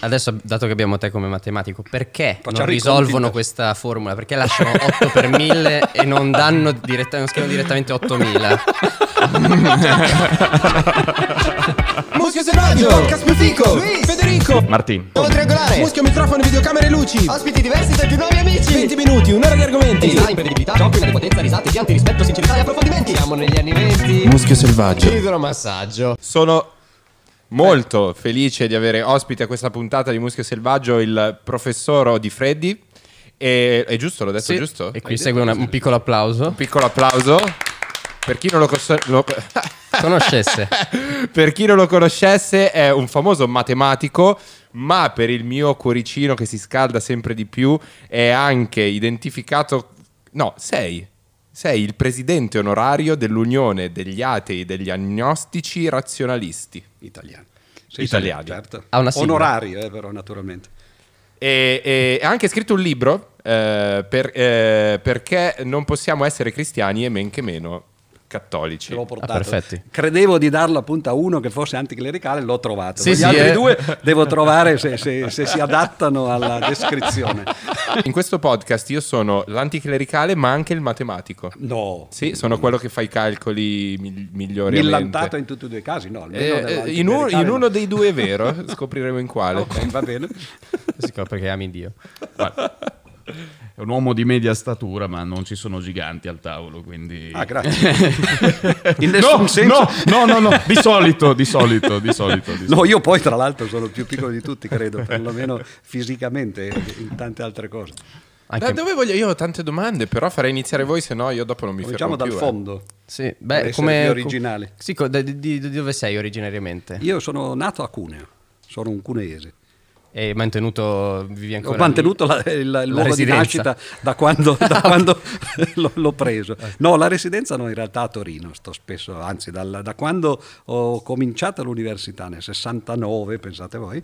Adesso, dato che abbiamo te come matematico, perché non risolvono questa formula? Perché lasciano 8 per 1000 e non danno non scrivono direttamente 8000? Muschio Selvaggio, podcast più fico, Luis, Federico, Martin, Tono Triangolare, Muschio, microfono, videocamere e luci, ospiti diversi tra più nuovi amici, 20 minuti, un'ora di argomenti, design, prevedibilità, gioco, potenza, risate, pianti, rispetto, sincerità e approfondimenti. Siamo negli anni 20. Muschio Selvaggio, idromassaggio. Sono molto felice di avere ospite a questa puntata di Muschio Selvaggio il professor Odifreddi. È giusto? L'ho detto sì, giusto? E qui segue un piccolo applauso. Un piccolo applauso. Per chi non lo conoscesse. Per chi non lo conoscesse, è un famoso matematico, ma per il mio cuoricino che si scalda sempre di più è anche identificato... No, sei il presidente onorario dell'Unione degli Atei, degli Agnostici Razionalisti Italiani. Sì, italiani. Sì, certo. Onorario, però, naturalmente. E ha anche scritto un libro, perché non possiamo essere cristiani e men che meno cattolici. L'ho portato. Perfetti. Credevo di darlo appunto a uno che fosse anticlericale, l'ho trovato. Sì, gli altri due devo trovare se si adattano alla descrizione. In questo podcast io sono l'anticlericale ma anche il matematico. No. Sì, sono quello che fa i calcoli migliori. Millantato in tutti e due i casi, no? In uno dei due è vero, scopriremo in quale. Okay, va bene. Si scopre che ami Dio. Guarda. È un uomo di media statura, ma non ci sono giganti al tavolo, quindi... Ah, grazie. In nessun senso... No, di solito. No, io poi tra l'altro sono più piccolo di tutti, credo, perlomeno fisicamente e in tante altre cose. Anche... Dove voglio? Io ho tante domande, però farei iniziare voi, se no io dopo non mi fermo più. Cominciamo dal fondo. Sì, beh, come originale. Sì, di dove sei originariamente? Io sono nato a Cuneo, sono un cuneese. E ho mantenuto il luogo di nascita da quando l'ho preso. No, la residenza no, in realtà a Torino sto spesso, anzi da quando ho cominciato l'università nel 69, pensate voi,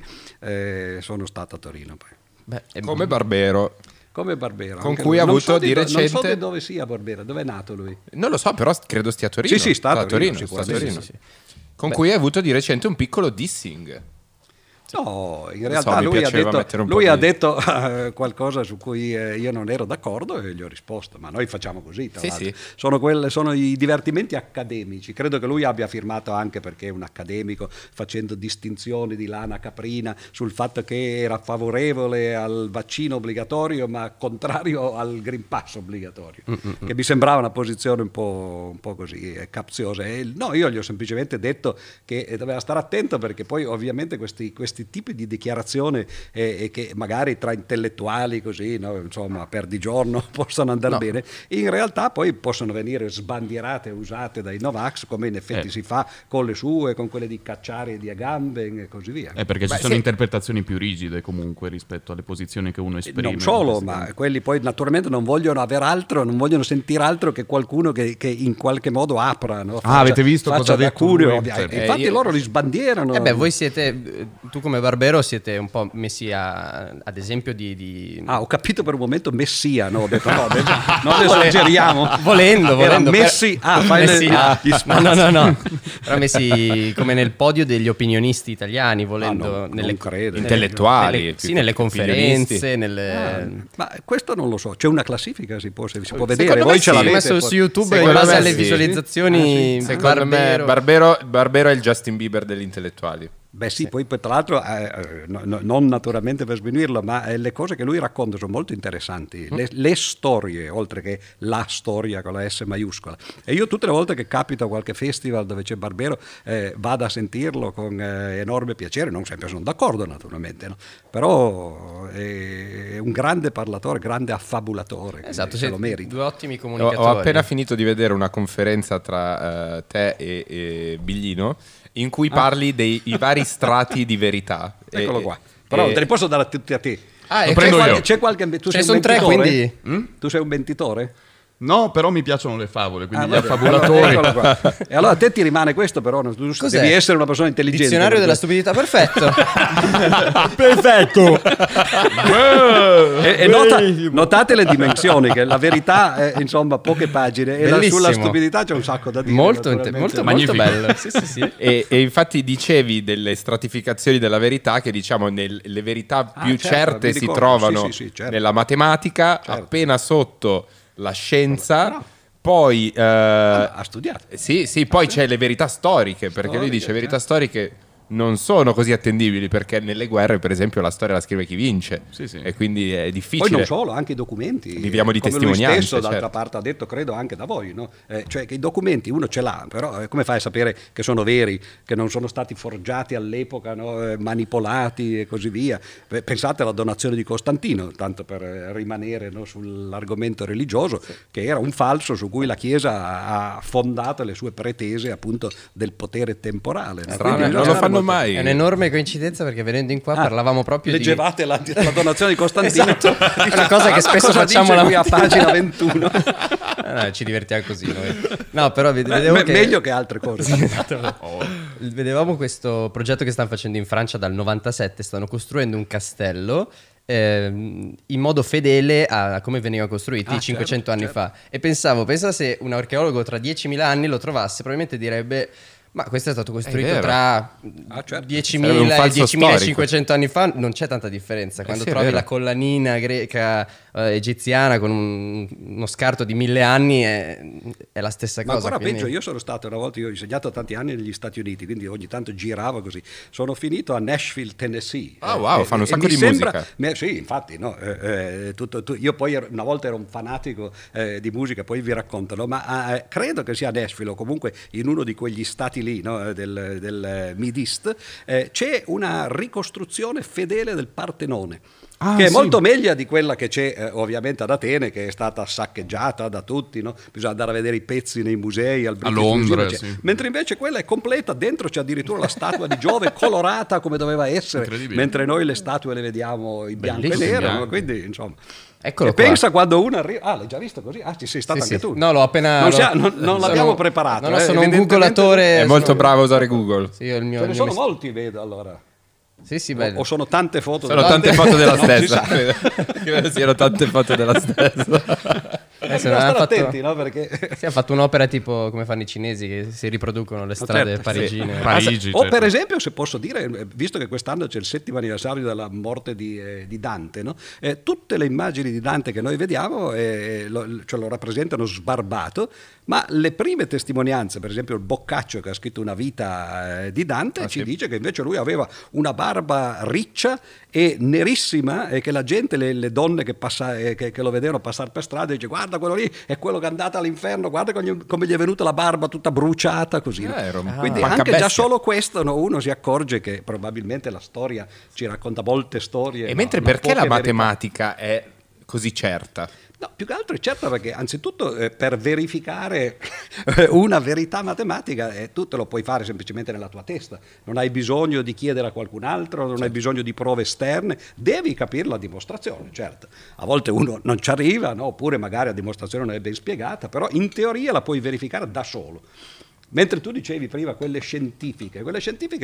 sono stato a Torino poi. Beh, come Barbero. Come Barbero. Con cui ha avuto di recente... Non so di dove sia Barbero, dove è nato lui. Non lo so, però credo stia a Torino. Sì, sta a Torino. Con cui ha avuto di recente un piccolo dissing. No, in realtà lui ha detto qualcosa su cui io non ero d'accordo e gli ho risposto, ma noi facciamo così, tra l'altro. Sì. Sono i divertimenti accademici, credo che lui abbia firmato anche perché è un accademico, facendo distinzioni di lana caprina sul fatto che era favorevole al vaccino obbligatorio ma contrario al Green Pass obbligatorio, che mi sembrava una posizione un po' così capziosa. No, io gli ho semplicemente detto che doveva stare attento perché poi ovviamente questi tipi di dichiarazione che magari tra intellettuali così, no, insomma, per di giorno possono andare bene, in realtà poi possono venire sbandierate e usate dai Novax, come in effetti si fa con le sue, con quelle di Cacciari e di Agamben e così via. Perché ci sono interpretazioni più rigide comunque rispetto alle posizioni che uno esprime. Non solo, ma quelli poi naturalmente non vogliono avere altro, non vogliono sentire altro che qualcuno che in qualche modo apra. No? Faccia, avete visto cosa ha detto? Infatti loro li sbandierano. Voi siete... Tu come Barbero siete un po' messi ad esempio di... Ah, ho capito per un momento Messia, no? Ho detto no, non esageriamo. Volendo. Messi, no. Però messi come nel podio degli opinionisti italiani, volendo... Ah, no, non credo. Intellettuali. Nelle conferenze, ma questo non lo so, c'è una classifica, si può vedere, voi ce l'avete. Messo su YouTube in base alle visualizzazioni. Secondo me Barbero è il Justin Bieber degli intellettuali. Beh sì, poi tra l'altro, non naturalmente per sminuirlo, ma le cose che lui racconta sono molto interessanti, le storie, oltre che la storia con la S maiuscola. E io tutte le volte che capito a qualche festival dove c'è Barbero vado a sentirlo con enorme piacere, non sempre sono d'accordo naturalmente, no? Però è un grande parlatore, grande affabulatore, esatto, se lo merita. Due ottimi comunicatori. Ho appena finito di vedere una conferenza tra te e Biglino, in cui parli dei vari strati di verità. Eccolo qua. Però te li posso dare tutti a te. Ah, prendo io. C'è qualche... Tu sei un mentitore? No, però mi piacciono le favole, quindi gli affabulatori. Allora, e allora a te ti rimane questo, però devi essere una persona intelligente. Dizionario della stupidità, perfetto. Perfetto. Notate le dimensioni, che la verità è insomma poche pagine, e sulla stupidità c'è un sacco da dire. Molto bello. Sì, sì, sì. E infatti dicevi delle stratificazioni della verità, che diciamo le verità più certe si trovano nella matematica, appena sotto la scienza, allora, poi ha studiato. Sì, sì, poi c'è le verità storiche, perché lui dice verità storiche non sono così attendibili, perché nelle guerre, per esempio, la storia la scrive chi vince, e quindi è difficile. Poi non solo, anche i documenti. Viviamo di testimonianze. Lui stesso, d'altra parte, ha detto, credo anche da voi, no? Cioè che i documenti uno ce l'ha, però come fai a sapere che sono veri, che non sono stati forgiati all'epoca, no? Manipolati e così via. Pensate alla donazione di Costantino, tanto per rimanere, no, sull'argomento religioso, che era un falso su cui la Chiesa ha fondato le sue pretese, appunto, del potere temporale. No? Non lo fanno mai. È un'enorme coincidenza, perché venendo in qua parlavamo proprio leggevate la donazione di Costantino. Esatto. È una cosa che spesso facciamo qui a pagina 21. No, ci divertiamo così noi. No, però vedevo che... meglio che altre cose. Sì, esatto. Vedevamo questo progetto che stanno facendo in Francia dal 97, stanno costruendo un castello in modo fedele a come venivano costruiti 500 anni fa. E pensa se un archeologo tra 10.000 anni lo trovasse, probabilmente direbbe: ma questo è stato costruito tra 10.000 e 10.500 anni fa, non c'è tanta differenza. Quando trovi la collanina greca egiziana con uno scarto di 1.000 anni è la stessa cosa. Ma ancora peggio, io sono stato una volta, io ho insegnato tanti anni negli Stati Uniti, quindi ogni tanto giravo così. Sono finito a Nashville, Tennessee. Ah, wow, fanno un sacco di musica. Sì, infatti, no, io poi una volta ero un fanatico di musica, poi vi raccontano, ma credo che sia a Nashville o comunque in uno di quegli stati lì, no, del Mid-East, c'è una ricostruzione fedele del Partenone, che è molto meglio di quella che c'è ovviamente ad Atene, che è stata saccheggiata da tutti, no? Bisogna andare a vedere i pezzi nei musei, al British Museum, Londra, mentre invece quella è completa, dentro c'è addirittura la statua di Giove colorata come doveva essere, mentre noi le statue le vediamo in bianco e nero, no? Quindi insomma... Eccolo e qua. Pensa quando uno arriva... l'hai già visto così? Ci sei stato anche tu. No, l'ho appena... Non l'abbiamo preparato. No, sono un googlatore... È molto bravo a usare Google. Sì, sono molti, vedo, allora. Sì, sì, bello. O sono tante foto... Sono tante foto della stessa. Credo siano tante foto della stessa. Attenti, no? Perché... Si è fatto un'opera tipo come fanno i cinesi, che si riproducono le strade parigine. Parigi, o per esempio, se posso dire, visto che quest'anno c'è il 7° anniversario della morte di Dante, no? Tutte le immagini di Dante che noi vediamo lo rappresentano sbarbato, ma le prime testimonianze, per esempio il Boccaccio, che ha scritto una vita di Dante, dice che invece lui aveva una barba riccia e nerissima, e che la gente, le donne che lo vedevano passare per strada, dice: guarda, quello lì è quello che è andato all'inferno, guarda come gli è venuta la barba tutta bruciata così. Quindi anche già solo questo, no, uno si accorge che probabilmente la storia ci racconta molte storie. E mentre perché la matematica è così certa? No, più che altro è certa perché anzitutto per verificare una verità matematica tu te lo puoi fare semplicemente nella tua testa, non hai bisogno di chiedere a qualcun altro, non hai bisogno di prove esterne, devi capire la dimostrazione, certo. A volte uno non ci arriva, no? Oppure magari la dimostrazione non è ben spiegata, però in teoria la puoi verificare da solo. Mentre tu dicevi prima quelle scientifiche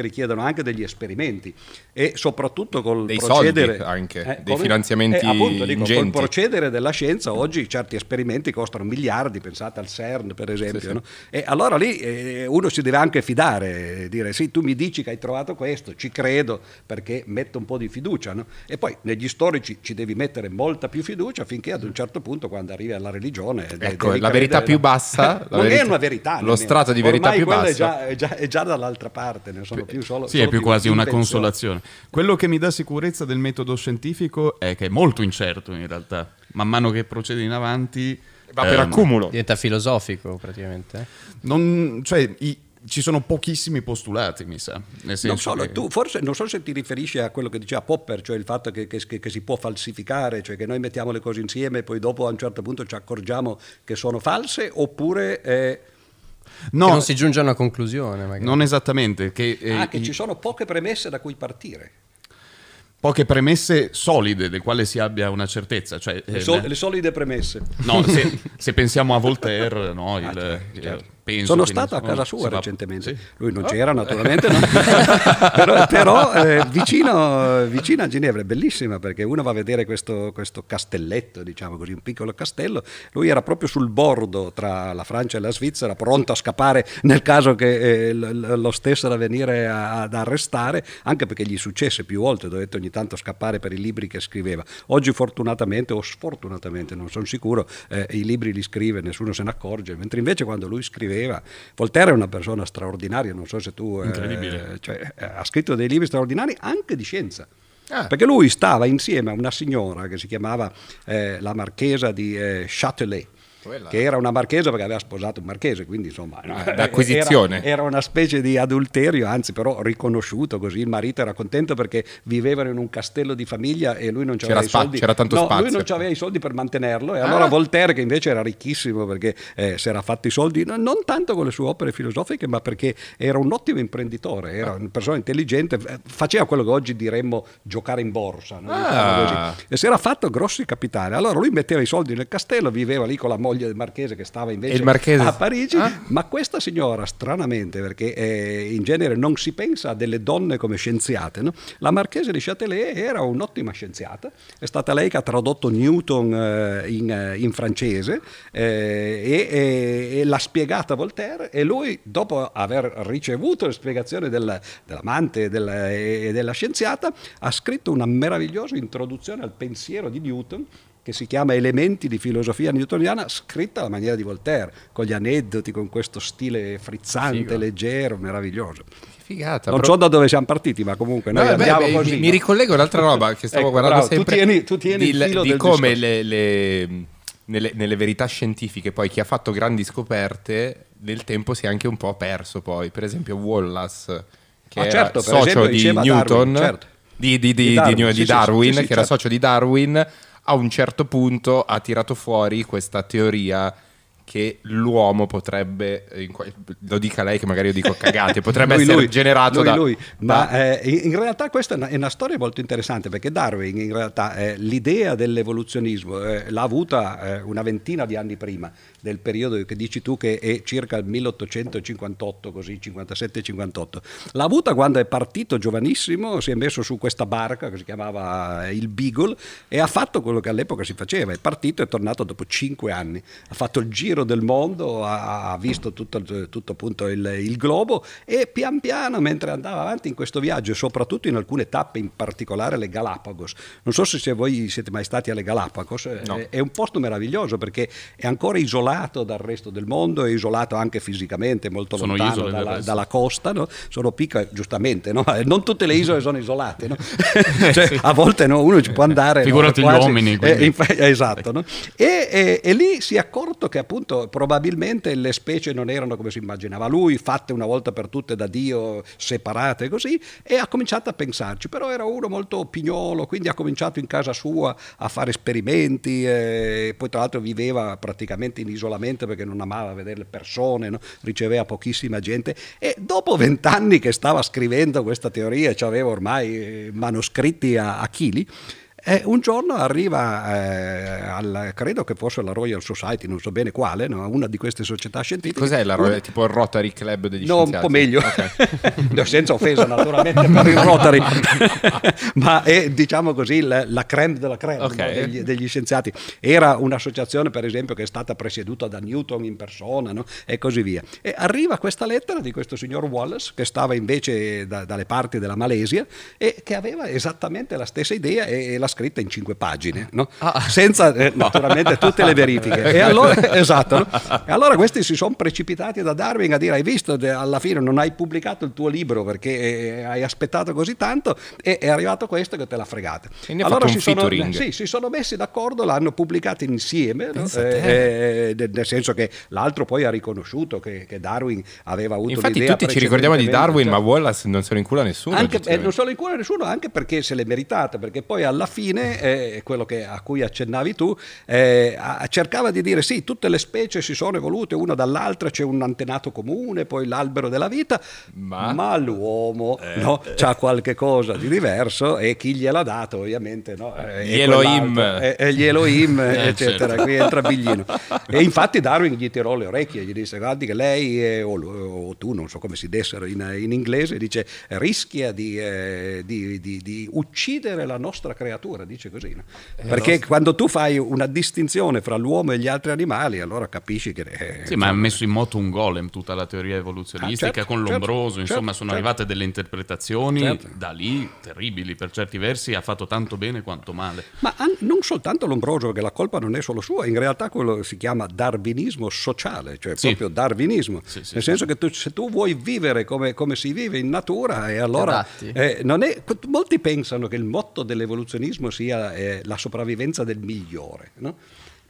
richiedono anche degli esperimenti e soprattutto dei procedere anche, dei finanziamenti ingenti. Col procedere della scienza oggi certi esperimenti costano miliardi, pensate al CERN per esempio, no? E allora lì uno si deve anche fidare, dire: sì, tu mi dici che hai trovato questo, ci credo perché metto un po' di fiducia, no? E poi negli storici ci devi mettere molta più fiducia, finché ad un certo punto, quando arrivi alla religione, la verità più bassa non è una verità, lo strato di verità più bassa è già dall'altra parte, ne sono più solo. Sì, solo è più quasi una consolazione. Quello che mi dà sicurezza del metodo scientifico è che è molto incerto in realtà. Man mano che procedi in avanti va per accumulo. Diventa filosofico praticamente. Ci sono pochissimi postulati, mi sa. Nel senso tu forse non so se ti riferisci a quello che diceva Popper, cioè il fatto che si può falsificare, cioè che noi mettiamo le cose insieme e poi dopo a un certo punto ci accorgiamo che sono false, oppure... No, che non si giunge a una conclusione magari. Non esattamente, che ci sono poche premesse da cui partire. poche premesse solide del quale si abbia una certezza, cioè, le solide premesse, no, se pensiamo a Voltaire, no, certo. Sono stato a casa sua recentemente, sì. Lui non c'era naturalmente, no? però vicino a Ginevra, è bellissima perché uno va a vedere questo castelletto, diciamo così, un piccolo castello. Lui era proprio sul bordo tra la Francia e la Svizzera, pronto a scappare nel caso che lo stessero a venire ad arrestare, anche perché gli successe più volte, dovette ogni tanto scappare per i libri che scriveva. Oggi fortunatamente o sfortunatamente, non sono sicuro, i libri li scrive, nessuno se ne accorge, mentre invece quando lui scriveva, Voltaire è una persona straordinaria, non so se tu... Incredibile. Cioè, ha scritto dei libri straordinari anche di scienza. Perché lui stava insieme a una signora che si chiamava la marchesa di Châtelet, che era una marchesa perché aveva sposato un marchese, quindi insomma d'acquisizione. Era una specie di adulterio, anzi però riconosciuto, così il marito era contento perché vivevano in un castello di famiglia e lui non c'aveva i soldi, c'era tanto spazio. Lui non c'aveva i soldi per mantenerlo, e allora Voltaire, che invece era ricchissimo perché si era fatto i soldi non tanto con le sue opere filosofiche ma perché era un ottimo imprenditore, era una persona intelligente, faceva quello che oggi diremmo giocare in borsa, no? Diciamo così. E si era fatto grossi capitali, allora lui metteva i soldi nel castello, viveva lì con la moglie del marchese che stava invece a Parigi, ma questa signora, stranamente, perché in genere non si pensa a delle donne come scienziate, no? La marchese di Châtelet era un'ottima scienziata, è stata lei che ha tradotto Newton in francese e l'ha spiegata Voltaire, e lui, dopo aver ricevuto le spiegazioni dell'amante e della scienziata, ha scritto una meravigliosa introduzione al pensiero di Newton che si chiama Elementi di filosofia newtoniana, scritta alla maniera di Voltaire, con gli aneddoti, con questo stile frizzante, figo, leggero, meraviglioso. Figata, non so da dove siamo partiti, ma comunque noi andiamo così. Mi ricollego all'altra roba che stavo guardando, bravo, sempre. Tu tieni il filo di come nelle verità scientifiche poi chi ha fatto grandi scoperte nel tempo si è anche un po' perso poi. Per esempio Wallace, che era socio di Newton, di Darwin, che era socio di Darwin, a un certo punto ha tirato fuori questa teoria che l'uomo potrebbe, lo dica lei che magari io dico cagate, potrebbe essere generato da lui. In realtà questa è una storia molto interessante, perché Darwin in realtà l'idea dell'evoluzionismo l'ha avuta una ventina di anni prima, del periodo che dici tu, che è circa il 1858, così 57-58. L'ha avuta quando è partito giovanissimo, si è messo su questa barca che si chiamava il Beagle e ha fatto quello che all'epoca si faceva, è partito e è tornato dopo 5 anni, ha fatto il giro del mondo, ha visto tutto appunto il globo, e pian piano mentre andava avanti in questo viaggio, soprattutto in alcune tappe, in particolare le Galapagos, non so se voi siete mai stati alle Galapagos, no. È un posto meraviglioso perché è ancora isolato dal resto del mondo, è isolato anche fisicamente, molto lontano dalla costa, no? Sono piccole, giustamente, no? Non tutte le isole sono isolate, no? Cioè, sì. A volte no, uno ci può andare, figurati, no, gli uomini, esatto, no? E lì si è accorto che appunto probabilmente le specie non erano come si immaginava lui, fatte una volta per tutte da Dio, separate così, e ha cominciato a pensarci. Però era uno molto pignolo, quindi ha cominciato in casa sua a fare esperimenti, poi tra l'altro viveva praticamente in isolamento perché non amava vedere le persone, no? Riceveva pochissima gente, e dopo 20 anni che stava scrivendo questa teoria, cioè aveva ormai manoscritti a chili, un giorno arriva credo che fosse la Royal Society, non so bene quale, no? Una di queste società scientifiche. Cos'è la Royal? Tipo il Rotary Club degli scienziati? No, un po' meglio, okay. Senza offesa naturalmente per il Rotary, ma è, diciamo così, la crème della crème, okay, no? degli scienziati. Era un'associazione, per esempio, che è stata presieduta da Newton in persona, no? E così via. E arriva questa lettera di questo signor Wallace, che stava invece dalle parti della Malesia e che aveva esattamente la stessa idea, e la scritta in 5 pagine, no? Senza naturalmente tutte le verifiche. E allora, esatto, no? E allora questi si sono precipitati da Darwin a dire: hai visto, alla fine non hai pubblicato il tuo libro perché hai aspettato così tanto, e è arrivato questo che te l'ha fregata. Allora si sono messi d'accordo, l'hanno pubblicato insieme, no? Nel senso che l'altro poi ha riconosciuto che Darwin aveva avuto l'idea. Infatti tutti ci ricordiamo di Darwin, cioè, ma Wallace non se lo incula nessuno, anche, non se lo incula nessuno, anche perché se l'è meritata, perché poi alla fine fine, quello a cui accennavi tu, cercava di dire sì, tutte le specie si sono evolute una dall'altra, c'è un antenato comune, poi l'albero della vita, ma l'uomo no, c'ha qualche cosa di diverso, e chi gliel'ha dato ovviamente, no? Gli Elohim, gli Elohim eccetera, certo. Qui entra Biglino. E infatti Darwin gli tirò le orecchie, gli disse guardi che lei o tu, non so come si dessero in inglese, dice rischia di uccidere la nostra creatura, dice così, no? Perché quando tu fai una distinzione fra l'uomo e gli altri animali, allora capisci che sì, ma ha messo in moto un golem tutta la teoria evoluzionistica, certo, con Lombroso, certo, insomma, certo, sono arrivate delle interpretazioni, certo, da lì terribili, per certi versi ha fatto tanto bene quanto male. Ma non soltanto Lombroso, perché la colpa non è solo sua, in realtà quello si chiama darwinismo sociale, cioè sì, proprio darwinismo, sì, sì, nel senso che se tu vuoi vivere come si vive in natura, e allora non è, molti pensano che il motto dell'evoluzionismo sia la sopravvivenza del migliore, no?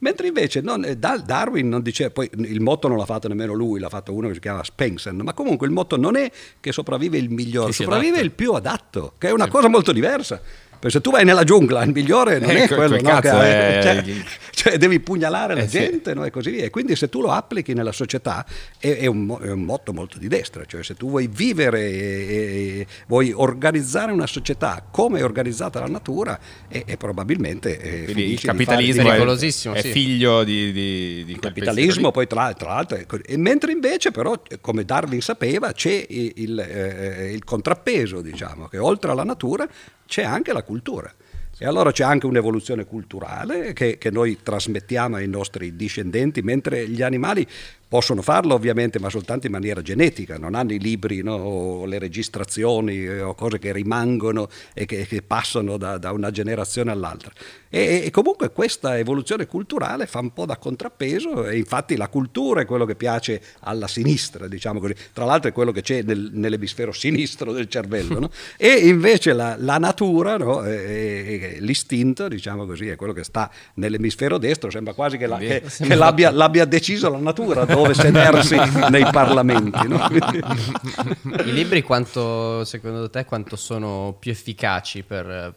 Mentre invece Darwin non diceva, poi il motto non l'ha fatto nemmeno lui, l'ha fatto uno che si chiama Spencer, ma comunque il motto non è che sopravvive il migliore, sopravvive il più adatto, che è una cosa molto diversa. Perché se tu vai nella giungla, il migliore non è quello, no, cazzo, che, cioè, devi pugnalare la gente, sì, no, e così via. E quindi se tu lo applichi nella società è un motto molto di destra, cioè se tu vuoi vivere e vuoi organizzare una società come è organizzata la natura, è probabilmente il capitalismo è figlio di capitalismo, poi tra l'altro, e mentre invece però, come Darwin sapeva, c'è il contrappeso, diciamo, che oltre alla natura c'è anche la cultura, e allora c'è anche un'evoluzione culturale che noi trasmettiamo ai nostri discendenti, mentre gli animali possono farlo ovviamente, ma soltanto in maniera genetica, non hanno i libri, no, o le registrazioni o cose che rimangono e che passano da una generazione all'altra, e comunque questa evoluzione culturale fa un po' da contrappeso, e infatti la cultura è quello che piace alla sinistra, diciamo così, tra l'altro è quello che c'è nell'emisfero sinistro del cervello, no? E invece la natura, no, e l'istinto, diciamo così, è quello che sta nell'emisfero destro, sembra quasi che l'abbia deciso la natura dove sedersi nei parlamenti, no? I libri secondo te quanto sono più efficaci per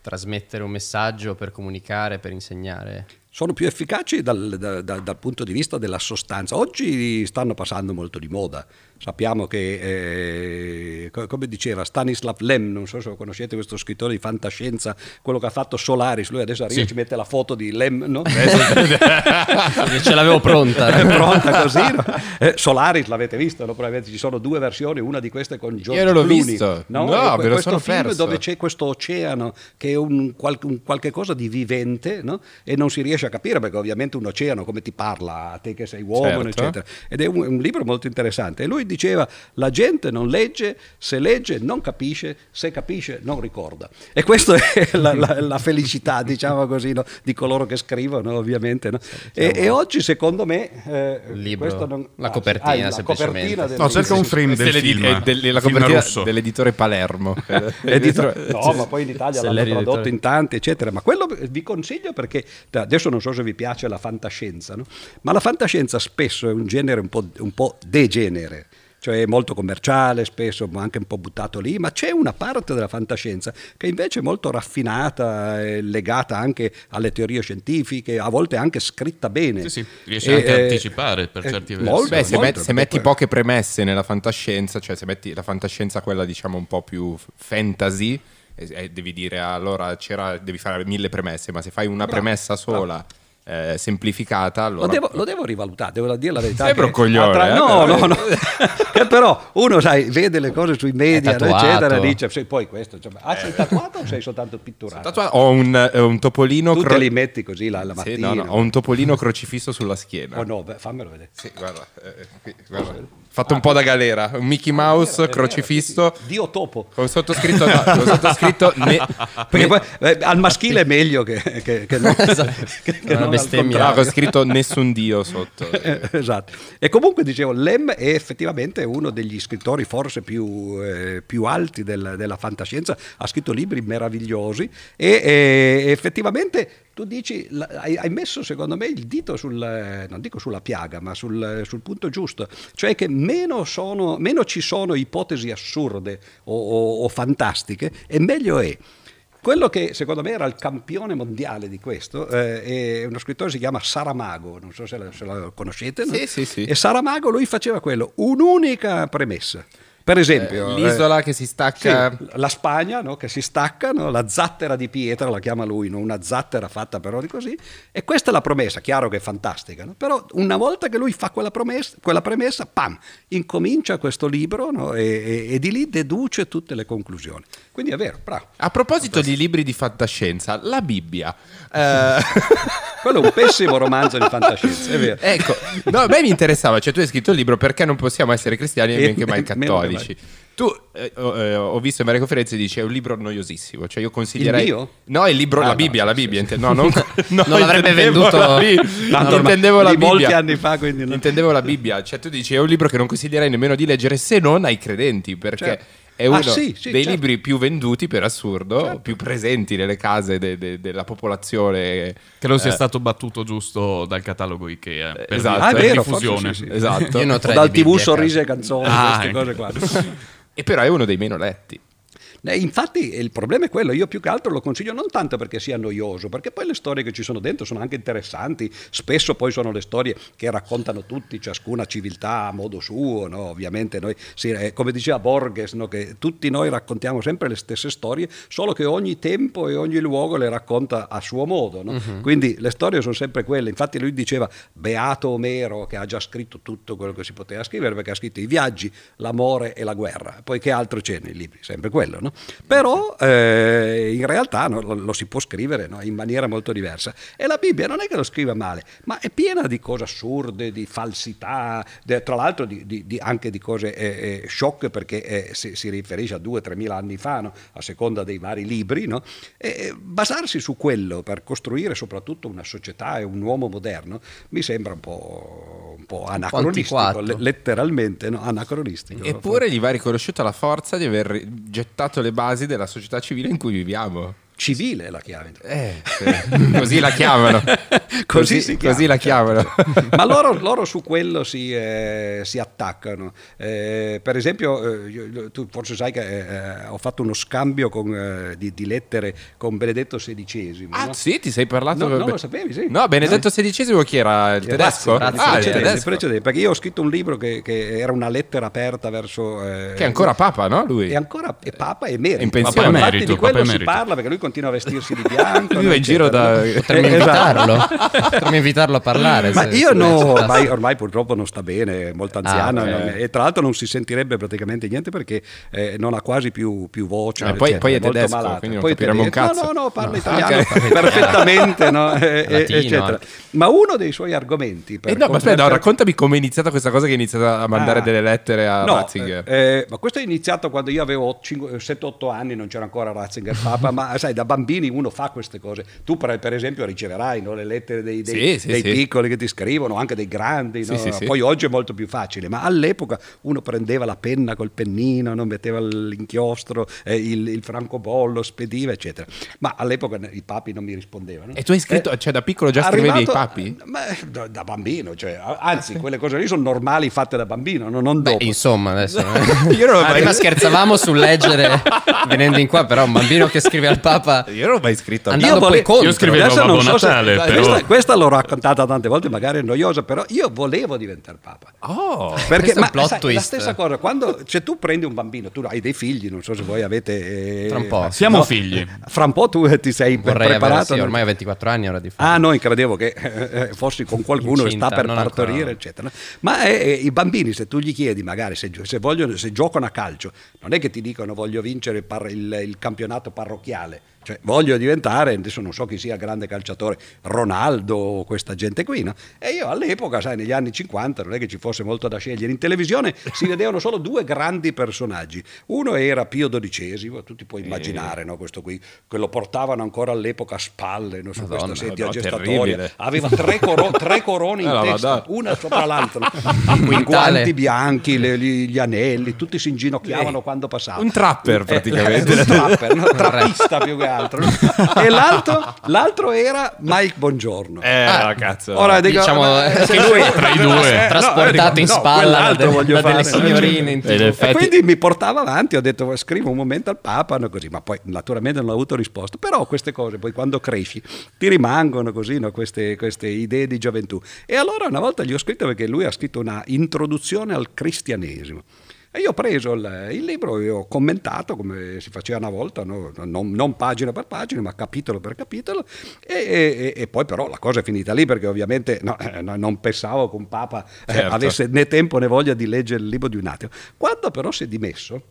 trasmettere un messaggio, per comunicare, per insegnare? Sono più efficaci dal punto di vista della sostanza. Oggi stanno passando molto di moda. Sappiamo che, come diceva Stanislav Lem, non so se lo conoscete, questo scrittore di fantascienza, quello che ha fatto Solaris, lui adesso arriva e ci mette la foto di Lem, no? Ce l'avevo pronta. Pronta così, no? Solaris l'avete visto, no? Probabilmente ci sono due versioni, una di queste con George Clooney. No, me lo sono film perso. Dove c'è questo oceano che è un qualche cosa di vivente, no? E non si riesce a capire, perché ovviamente un oceano come ti parla a te che sei uomo, certo, eccetera. Ed è un libro molto interessante, e lui diceva la gente non legge, se legge non capisce, se capisce non ricorda, e questa è la felicità, diciamo così, no, di coloro che scrivono, ovviamente, no? E oggi secondo me la copertina, semplicemente no, cerca un frame del film, la copertina dell'editore Palermo. No, ma poi in Italia l'hanno tradotto in tanti, eccetera, ma quello vi consiglio, perché adesso non so se vi piace la fantascienza, no? Ma la fantascienza spesso è un genere un po' degenere, cioè molto commerciale, spesso anche un po' buttato lì, ma c'è una parte della fantascienza che invece è molto raffinata, è legata anche alle teorie scientifiche, a volte anche scritta bene. Sì, sì, riesce anche a anticipare per certi versi. Se metti poche premesse nella fantascienza, cioè se metti la fantascienza quella, diciamo, un po' più fantasy, devi dire allora devi fare 1000 premesse, ma se fai una premessa sola, semplificata, allora lo devo rivalutare, devo dire la verità. Sembra un coglione, no. Però uno, sai, vede le cose sui media, eccetera, dice sei poi questo, cioè, sei tatuato o sei soltanto pitturato? Ho un topolino, tu te li metti così la mattina, sì, no. Ho un topolino crocifisso sulla schiena. Oh no, beh, fammelo vedere. Sì, guarda, guarda. Fatto un po' da galera, un Mickey Mouse, è vero, crocifisso, sì, Dio topo, con sottoscritto, perché poi, al maschile è meglio che no, che non ho scritto nessun dio sotto. Esatto. E comunque dicevo, Lem è effettivamente uno degli scrittori forse più alti della fantascienza, ha scritto libri meravigliosi, e effettivamente tu dici, hai messo secondo me il dito non dico sulla piaga, ma sul punto giusto, cioè che meno ci sono ipotesi assurde o fantastiche, e meglio è. Quello che secondo me era il campione mondiale di questo è uno scrittore, si chiama Saramago, non so se lo conoscete, no? Sì, sì, sì. E Saramago, lui faceva quello, un'unica premessa. Per esempio... l'isola che si stacca... Sì, la Spagna, no? Che si stacca, no? La zattera di pietra, la chiama lui, no? Una zattera fatta però di così. E questa è la promessa, chiaro che è fantastica, no? Però una volta che lui fa quella premessa, pam, incomincia questo libro, no? E di lì deduce tutte le conclusioni. Quindi è vero, bravo. A proposito di libri di fantascienza, la Bibbia... Quello è un pessimo romanzo di fantascienza, è vero. Ecco, no, a me mi interessava, cioè tu hai scritto il libro Perché non possiamo essere cristiani e neanche mai cattolici. Tu, ho visto in varie conferenze, dici è un libro noiosissimo, cioè io consiglierei... Il mio? No, il libro, ah, la Bibbia. Sì, sì. No, non l'avrebbe venduto... Intendevo la Bibbia. Molti anni fa, quindi... No. Intendevo la Bibbia, cioè tu dici è un libro che non consiglierei nemmeno di leggere se non ai credenti, perché... Certo. È uno dei libri più venduti, per assurdo, più presenti nelle case della popolazione. Che non sia stato battuto giusto dal catalogo Ikea per diffusione. Esatto. Io dal TV Sorrisi e Canzoni, queste cose qua. E però è uno dei meno letti. Infatti il problema è quello, io più che altro lo consiglio non tanto perché sia noioso, perché poi le storie che ci sono dentro sono anche interessanti, spesso poi sono le storie che raccontano tutti, ciascuna civiltà a modo suo, no? Ovviamente noi, come diceva Borges, no? Che tutti noi raccontiamo sempre le stesse storie, solo che ogni tempo e ogni luogo le racconta a suo modo, no? Uh-huh. Quindi le storie sono sempre quelle, infatti lui diceva beato Omero che ha già scritto tutto quello che si poteva scrivere, perché ha scritto i viaggi, l'amore e la guerra, poi che altro c'è nei libri, sempre quello, no? Però in realtà no, lo si può scrivere, no, in maniera molto diversa, e la Bibbia non è che lo scriva male, ma è piena di cose assurde, di falsità, tra l'altro anche di cose sciocche, perché si riferisce a 2-3 mila anni fa, no, a seconda dei vari libri, no? E basarsi su quello per costruire soprattutto una società e un uomo moderno mi sembra un po' anacronistico, letteralmente, no? Anacronistico. Eppure gli va riconosciuta la forza di aver gettato le basi della società civile in cui viviamo. Civile è la chiave, così la chiamano. Così la chiamano, certo. Ma loro su quello si attaccano. Per esempio, tu forse sai che ho fatto uno scambio di lettere con Benedetto XVI. Ah, no? Sì, ti sei parlato. No, non lo sapevi, sì. No, Benedetto XVI chi era? Il tedesco? Il tedesco. Perché io ho scritto un libro che era una lettera aperta verso. Che è ancora Papa, no? Lui? È ancora Papa emerito. In pensione. Infatti di quello si parla, perché lui continua a vestirsi di bianco. Lui va in giro da... Potremmo invitarlo a parlare. Ma io no, ormai purtroppo non sta bene, è molto anziano, e tra l'altro non si sentirebbe praticamente niente perché non ha quasi più voce. Poi è molto tedesco, malato. Quindi non capiremo un cazzo. No, parla italiano, okay. Perfettamente, no? Latino, eccetera. Ma uno dei suoi argomenti... raccontami come è iniziata questa cosa che è iniziata a mandare delle lettere a Ratzinger. Ma questo è iniziato quando io avevo 7-8 anni, non c'era ancora Ratzinger Papa, ma sai, da bambini uno fa queste cose. Tu per esempio riceverai, no, le lettere dei piccoli che ti scrivono, anche dei grandi, no? Poi oggi è molto più facile, ma all'epoca uno prendeva la penna col pennino, no? Metteva l'inchiostro, il francobollo, spediva eccetera, ma all'epoca i papi non mi rispondevano. E tu hai scritto, cioè da piccolo già scrivevi ai papi? Da bambino, cioè, anzi quelle cose lì sono normali fatte da bambino, no? Non dopo. Beh, insomma adesso prima scherzavamo sul leggere venendo in qua, però un bambino che scrive al Papa, io non ho mai scritto. Io scrivevo Babbo Natale, però. Questa l'ho raccontata tante volte, magari è noiosa, però io volevo diventare Papa. Perché è un plot twist. La stessa cosa, quando tu prendi un bambino, tu hai dei figli, non so se voi avete fra un po'. Siamo figli. Fra un po' tu ti sei preparato. Sì, ormai ho 24 anni, ora di fare. Ah, noi credevo che fossi con qualcuno che sta per partorire, ancora. Eccetera. Ma i bambini, se tu gli chiedi magari se giocano a calcio, non è che ti dicono voglio vincere il campionato parrocchiale. Cioè, voglio diventare, adesso non so chi sia grande calciatore, Ronaldo o questa gente qui, no? E io all'epoca, sai, negli anni 50 non è che ci fosse molto da scegliere, in televisione si vedevano solo due grandi personaggi, uno era Pio XII, tu ti puoi immaginare, no? Questo qui, che lo portavano ancora all'epoca a spalle, no? Su questa sedia gestatoria, terribile. Aveva tre corone in testa, una sopra l'altra, i guanti bianchi, gli anelli, tutti si inginocchiavano quando passavano. Un trapper praticamente. Un trapper, no? Trappista più che altro. l'altro. E l'altro era Mike Bongiorno. Cazzo. Ora, dico, diciamo che lui tra i due trasportato dico, in spalla delle signorine. E quindi mi portava avanti, ho detto scrivo un momento al Papa, no, così, ma poi naturalmente non ho avuto risposta. Però queste cose poi quando cresci ti rimangono così, no, queste idee di gioventù. E allora una volta gli ho scritto, perché lui ha scritto una introduzione al cristianesimo. E io ho preso il libro e ho commentato come si faceva una volta, no? non pagina per pagina, ma capitolo per capitolo, e poi però la cosa è finita lì, perché ovviamente non pensavo che un Papa certo. Avesse né tempo né voglia di leggere il libro di un ateo. Quando però si è dimesso,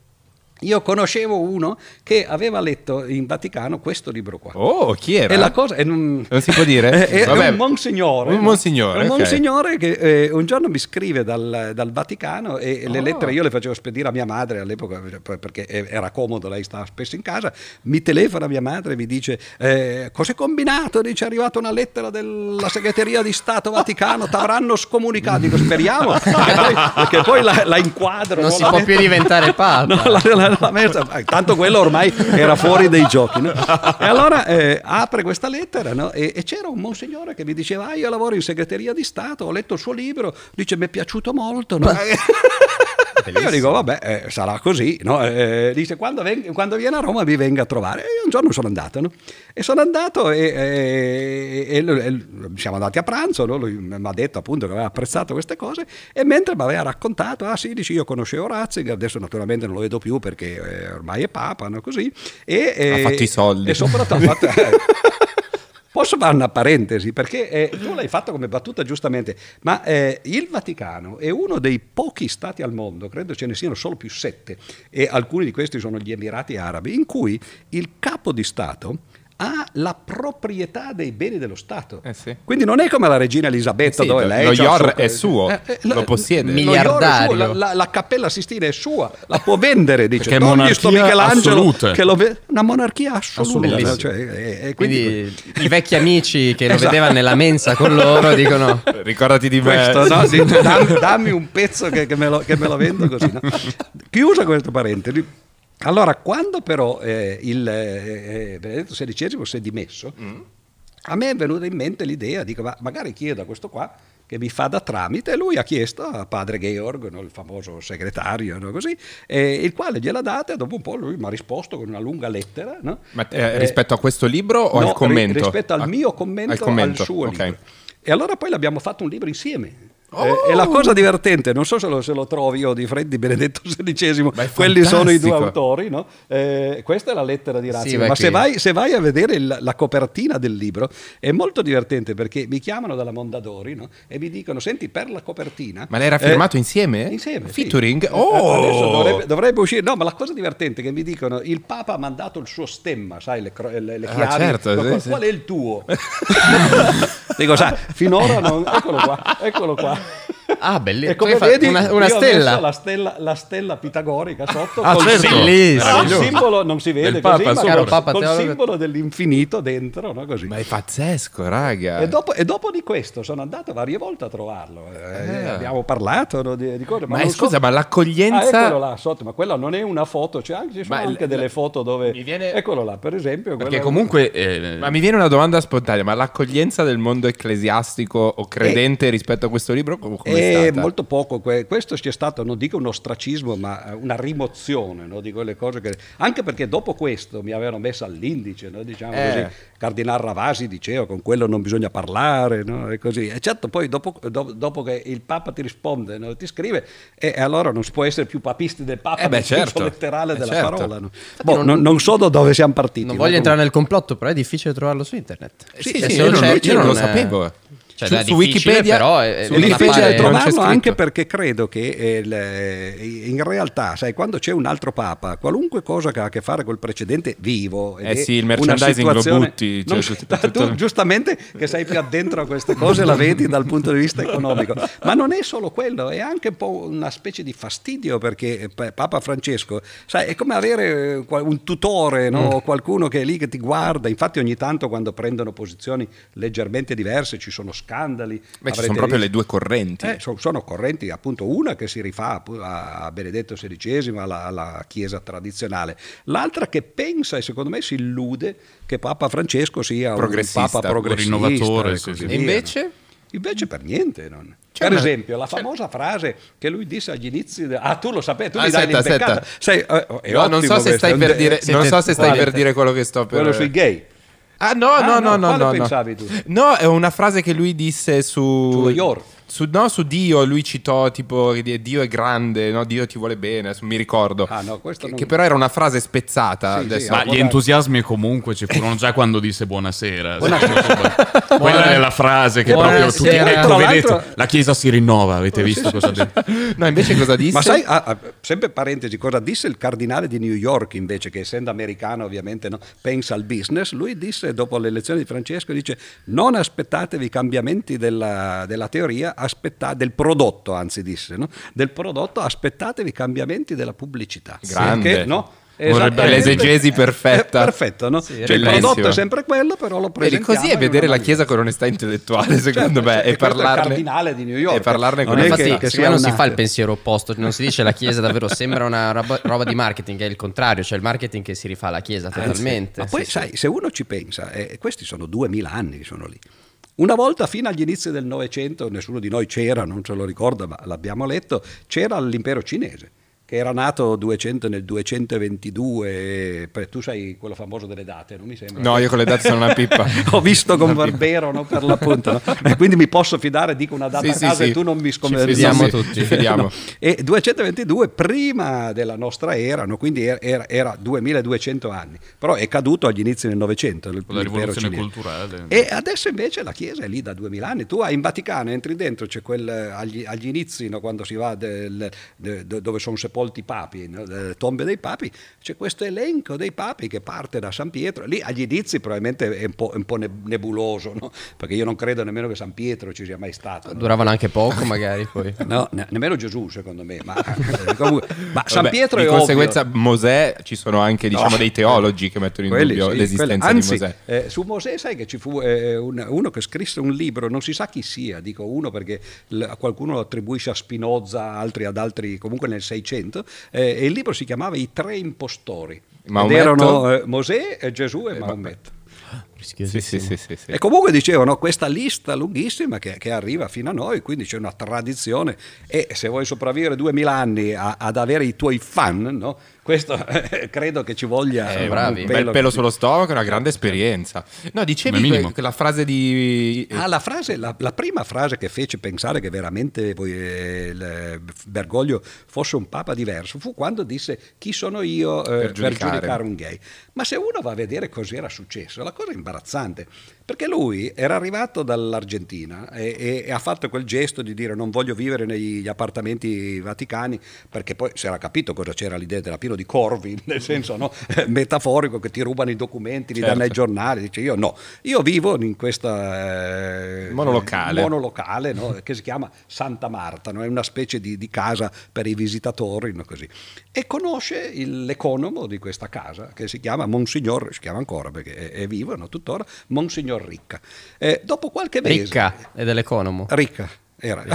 io conoscevo uno che aveva letto in Vaticano questo libro qua. Oh, chi era? E la cosa, non si può dire? Vabbè. Un monsignore che un giorno mi scrive dal Vaticano e le lettere io le facevo spedire a mia madre all'epoca, perché era comodo, lei stava spesso in casa. Mi telefona mia madre e mi dice cos'è combinato? Dice, è arrivata una lettera della Segreteria di Stato Vaticano, ti avranno scomunicato. Dico, speriamo, perché poi la inquadro. Non si può più diventare Papa. No, tanto quello ormai era fuori dai giochi, no? E allora apre questa lettera, no? e c'era un monsignore che mi diceva io lavoro in segreteria di Stato, ho letto il suo libro, dice mi è piaciuto molto, no? E io dico vabbè sarà così, no? Dice quando viene a Roma mi venga a trovare. E un giorno sono andato, no? E sono andato e siamo andati a pranzo, no? Lui mi ha detto appunto che aveva apprezzato queste cose, e mentre mi aveva raccontato sì, dice io conoscevo Ratzinger, adesso naturalmente non lo vedo più perché ormai è Papa, no? Così, ha fatto i soldi e soprattutto ha fatto Posso fare una parentesi? Perché tu l'hai fatto come battuta giustamente, ma il Vaticano è uno dei pochi stati al mondo, credo ce ne siano solo più 7, e alcuni di questi sono gli Emirati Arabi, in cui il capo di Stato ha la proprietà dei beni dello Stato. Sì. Quindi non è come la regina Elisabetta, dove lei lo Yor è suo, lo possiede, miliardario. La Cappella Sistina è sua, la può vendere, dice. Perché non sto Michelangelo che lo una monarchia assoluta. Cioè, quindi i vecchi amici che lo vedevano nella mensa con loro dicono ricordati di questo, no? Dammi un pezzo che me lo vendo così, no? Chiusa questa parentesi. Allora, quando però il Benedetto XVI si è dimesso, a me è venuta in mente l'idea, dico, ma magari chiedo a questo qua che mi fa da tramite, e lui ha chiesto a padre Georg, no, il famoso segretario, no, così, il quale gliela date, e dopo un po' lui mi ha risposto con una lunga lettera. No? Ma rispetto a questo libro o al commento? Rispetto al mio commento, al suo libro. E allora poi l'abbiamo fatto un libro insieme. E la cosa divertente, non so se lo trovi io, Odifreddi, Benedetto XVI, quelli sono i due autori, no? Questa è la lettera di Ratzinger, ma se vai a vedere la copertina del libro è molto divertente, perché mi chiamano dalla Mondadori, no? E mi dicono senti, per la copertina, ma l'era firmato insieme? Insieme, featuring? Sì. Adesso dovrebbe uscire, no, ma la cosa divertente è che mi dicono il Papa ha mandato il suo stemma, sai, le chiavi, certo, no, sì. Qual è il tuo? Dico, sai, finora non... eccolo qua. Ah, bellissimo. E come vedi, una stella. La stella pitagorica sotto, col certo. Il simbolo non si vede, Papa, così, ma col simbolo dell'infinito dentro, no? Così. Ma è pazzesco, raga. E dopo di questo sono andato varie volte a trovarlo. Abbiamo parlato, no, di cose. Ma scusa, ma l'accoglienza. Eccolo là sotto, ma quella non è una foto, ci sono anche delle foto dove. Viene... Eccolo là, per esempio. Perché comunque. Ma mi viene una domanda spontanea: ma l'accoglienza del mondo ecclesiastico o credente rispetto a questo libro? Molto poco, questo c'è stato, non dico un ostracismo, ma una rimozione, no, di quelle cose che, anche perché dopo questo mi avevano messo all'indice, no, diciamo così. Cardinal Ravasi diceva con quello non bisogna parlare, no, e così. E certo poi dopo che il Papa ti risponde, no, ti scrive, e allora non si può essere più papisti del Papa, certo, letterale della parola, no? Boh, non so da dove siamo partiti. Non voglio entrare nel complotto, però è difficile trovarlo su internet. Sì, io non lo sapevo. Cioè, su Wikipedia, però è trovarlo, anche perché credo che in realtà, sai, quando c'è un altro Papa, qualunque cosa che ha a che fare col precedente vivo, il merchandising lo butti, tu giustamente che sei più addentro a queste cose la vedi dal punto di vista economico, ma non è solo quello, è anche un po' una specie di fastidio, perché Papa Francesco, sai, è come avere un tutore, no? Qualcuno che è lì che ti guarda. Infatti ogni tanto, quando prendono posizioni leggermente diverse, ci sono scandali. Beh, ci sono proprio le due correnti. Sono correnti, appunto, una che si rifà a Benedetto XVI, alla Chiesa tradizionale, l'altra che pensa e secondo me si illude che Papa Francesco sia un papa progressista, un innovatore, e invece? Invece per niente. Non. Per esempio, la famosa frase che lui disse agli inizi. Ah, tu lo sapevi, tu mi dai l'imbeccata. Non so se stai per dire, quello che sto per. Quello sui gay. Ah, no. Pensavi tu? No, è una frase che lui disse su Dio. Lui citò tipo Dio è grande, no? Dio ti vuole bene, mi ricordo. Ah, no, che però era una frase spezzata. Gli entusiasmi comunque ci furono già quando disse buonasera. Quella è la frase che proprio tutti vedete, la Chiesa si rinnova, avete visto cosa ha detto? No, invece cosa disse? Ma sai, sempre parentesi, cosa disse il cardinale di New York invece, che essendo americano ovviamente pensa al business. Lui disse dopo l'elezione di Francesco, dice: non aspettatevi cambiamenti della teoria, del prodotto, anzi disse, del prodotto, aspettatevi cambiamenti della pubblicità. Grande. Perché, l'esegesi perfetta. Perfetto, no? Sì, cioè, il prodotto è sempre quello, però lo presentiamo. E così è vedere la Chiesa con onestà intellettuale, secondo me, e parlarne. Il cardinale di New York. E parlarne con onestà. Infatti, non si fa il pensiero opposto, non si dice la Chiesa davvero, sembra una roba di marketing, è il contrario, cioè il marketing che si rifà alla Chiesa totalmente. Ma poi sai, se uno ci pensa, questi sono 2000 anni che sono lì. Una volta, fino agli inizi del Novecento, nessuno di noi c'era, non ce lo ricorda, ma l'abbiamo letto, c'era l'impero cinese, che era nato nel 222, tu sai quello famoso delle date, non mi sembra? No, io con le date sono una pippa. Ho visto con Barbero, per l'appunto, e quindi mi posso fidare, dico una data a caso e tu non mi scomprendiamo. Ci fidiamo. E 222 prima della nostra era, quindi era 2200 anni, però è caduto agli inizi del Novecento. La rivoluzione culturale. E adesso invece la Chiesa è lì da 2000 anni, tu in Vaticano entri dentro, c'è agli inizi, quando si va dove sono sepolti i papi, le tombe dei papi, c'è questo elenco dei papi che parte da San Pietro. Lì agli inizi probabilmente è un po' nebuloso, perché io non credo nemmeno che San Pietro ci sia mai stato. Duravano anche poco magari poi. Nemmeno Gesù secondo me, ma San Pietro è ovvio. Di conseguenza Mosè, ci sono anche dei teologi che mettono in dubbio l'esistenza di Mosè. Su Mosè sai che ci fu uno che scrisse un libro, non si sa chi sia, dico uno perché qualcuno lo attribuisce a Spinoza, altri ad altri, comunque nel 600. E il libro si chiamava I tre impostori, ed erano Mosè, Gesù e Maometto. Sì. E comunque dicevano questa lista lunghissima che arriva fino a noi, quindi c'è una tradizione, e se vuoi sopravvivere 2000 anni ad avere i tuoi fan, questo credo che ci voglia un bel pelo sullo stomaco, una grande esperienza. No, dicevi che la frase di... la prima frase che fece pensare che veramente Bergoglio fosse un papa diverso fu quando disse: chi sono io per giudicare un gay? Ma se uno va a vedere cos'era successo, la cosa è imbarazzante, perché lui era arrivato dall'Argentina e ha fatto quel gesto di dire: non voglio vivere negli appartamenti vaticani, perché poi si era capito cosa c'era lì dentro, pieno di corvi, nel senso metaforico, che ti rubano i documenti, li danno ai giornali. Dice: io vivo in questa monolocale che si chiama Santa Marta, è una specie di casa per i visitatori, così. E conosce l'economo di questa casa, che si chiama Monsignor, si chiama ancora perché è vivo, tuttora, Monsignor Ricca. Dopo qualche mese... Ricca è dell'economo? Ricca. Poi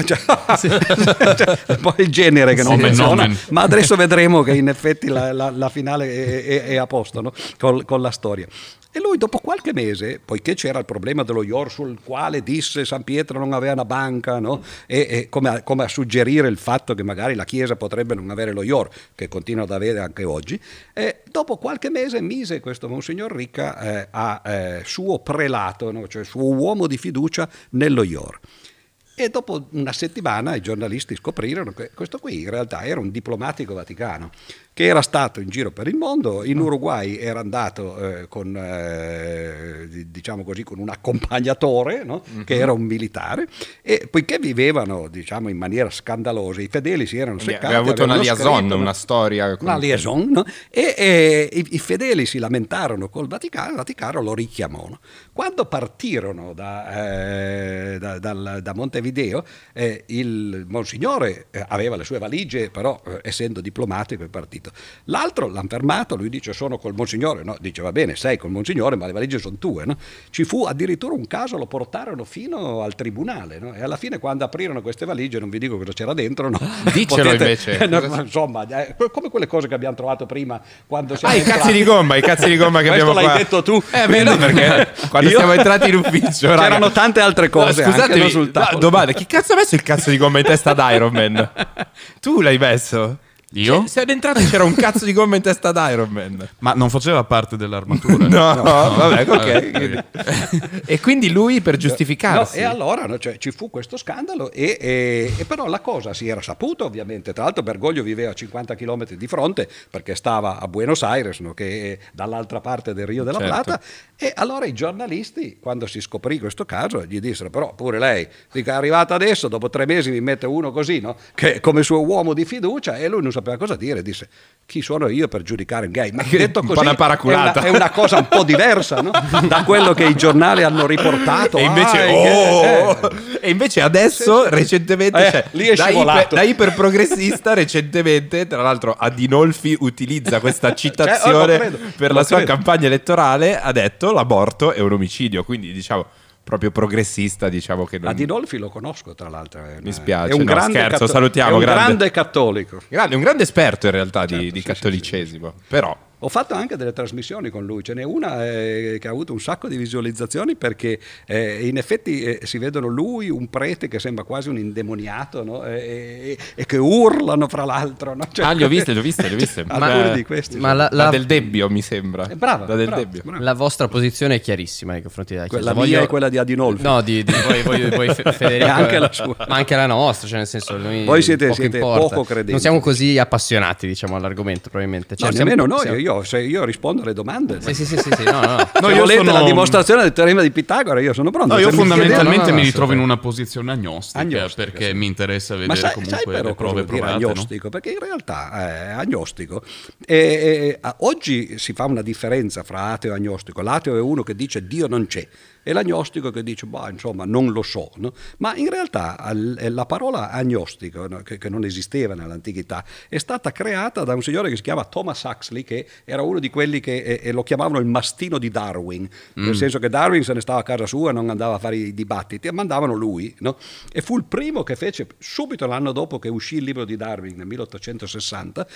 il genere che non menziona, ma adesso vedremo che in effetti la finale è a posto con la storia. E lui dopo qualche mese, poiché c'era il problema dello IOR, sul quale disse San Pietro non aveva una banca, e come a suggerire il fatto che magari la Chiesa potrebbe non avere lo IOR, che continua ad avere anche oggi, e dopo qualche mese mise questo Monsignor Ricca suo prelato, cioè suo uomo di fiducia nello IOR. E dopo una settimana i giornalisti scoprirono che questo qui in realtà era un diplomatico vaticano che era stato in giro per il mondo. In Uruguay era andato con un accompagnatore, che era un militare, e poiché vivevano in maniera scandalosa, i fedeli si erano seccati. Aveva avuto una liaison, una storia. Una liaison, i fedeli si lamentarono col Vaticano, il Vaticano lo richiamò. Quando partirono da Montevideo, il Monsignore aveva le sue valigie, però essendo diplomatico è partito. L'altro l'hanno fermato, lui dice: sono col Monsignore. Dice: va bene, sei col Monsignore, ma le valigie sono tue. no? Ci fu addirittura un caso, lo portarono fino al tribunale, no? E alla fine quando aprirono queste valigie, non vi dico cosa c'era dentro, no? Dicelo invece. No, insomma, come quelle cose che abbiamo trovato prima quando siamo entrati. I cazzi di gomma che abbiamo qua. Questo l'hai detto tu. No, perché quando siamo entrati in ufficio c'erano tante altre cose, no, scusate, anche sul tavolo. Domanda, chi cazzo ha messo il cazzo di gomma in testa ad Iron Man? Tu l'hai messo? Io? Se ad entrata c'era un cazzo di gomma in testa ad Iron Man. Ma non faceva parte dell'armatura? No, vabbè, ok. E quindi lui per giustificarsi. No, e allora cioè, ci fu questo scandalo e però la cosa si era saputa ovviamente. Tra l'altro Bergoglio viveva a 50 km di fronte perché stava a Buenos Aires, no, che è dall'altra parte del Rio della Plata. E allora i giornalisti, quando si scoprì questo caso, gli dissero però pure lei, dica, è arrivata adesso, dopo 3 mesi mi mette uno così, no? Che come suo uomo di fiducia, e lui non sapeva cosa dire, disse chi sono io per giudicare un gay, ma detto così è una cosa un po' diversa, no? Da quello che i giornali hanno riportato e invece adesso recentemente cioè, lì è scivolato da iperprogressista recentemente, tra l'altro Adinolfi utilizza questa citazione per la sua campagna elettorale, ha detto l'aborto è un omicidio, quindi diciamo proprio progressista, diciamo che non... Adinolfi lo conosco, tra l'altro. Mi spiace, scherzo, salutiamo. È un grande cattolico. È un grande esperto in realtà di cattolicesimo, sì. Però... Ho fatto anche delle trasmissioni con lui, ce n'è una che ha avuto un sacco di visualizzazioni perché in effetti si vedono lui, un prete che sembra quasi un indemoniato, no? e che urlano fra l'altro. No? Cioè, le ho viste. Ma, di questi, ma la del Debbio mi sembra. Brava. La vostra posizione è chiarissima nei confronti della Chiesa. La mia è quella di Adinolfi. No, di voi Federico. Anche la sua. Ma anche la nostra, cioè nel senso noi voi siete poco credenti. Non siamo così appassionati diciamo all'argomento probabilmente. Cioè, no, nemmeno noi. Io rispondo alle domande. Sì. No. Se volete la dimostrazione del teorema di Pitagora, io sono pronto. No, io fondamentalmente mi ritrovo in una posizione agnostica perché mi interessa vedere comunque le prove provate. Agnostico, no? Perché in realtà è agnostico. Oggi si fa una differenza fra ateo e agnostico. L'ateo è uno che dice Dio non c'è. E l'agnostico che dice, insomma, non lo so, no? Ma in realtà la parola agnostico, no? che non esisteva nell'antichità, è stata creata da un signore che si chiama Thomas Huxley, che era uno di quelli che lo chiamavano il mastino di Darwin, nel senso che Darwin se ne stava a casa sua, non andava a fare i dibattiti, e mandavano lui, no? E fu il primo che fece, subito l'anno dopo che uscì il libro di Darwin, nel 1860,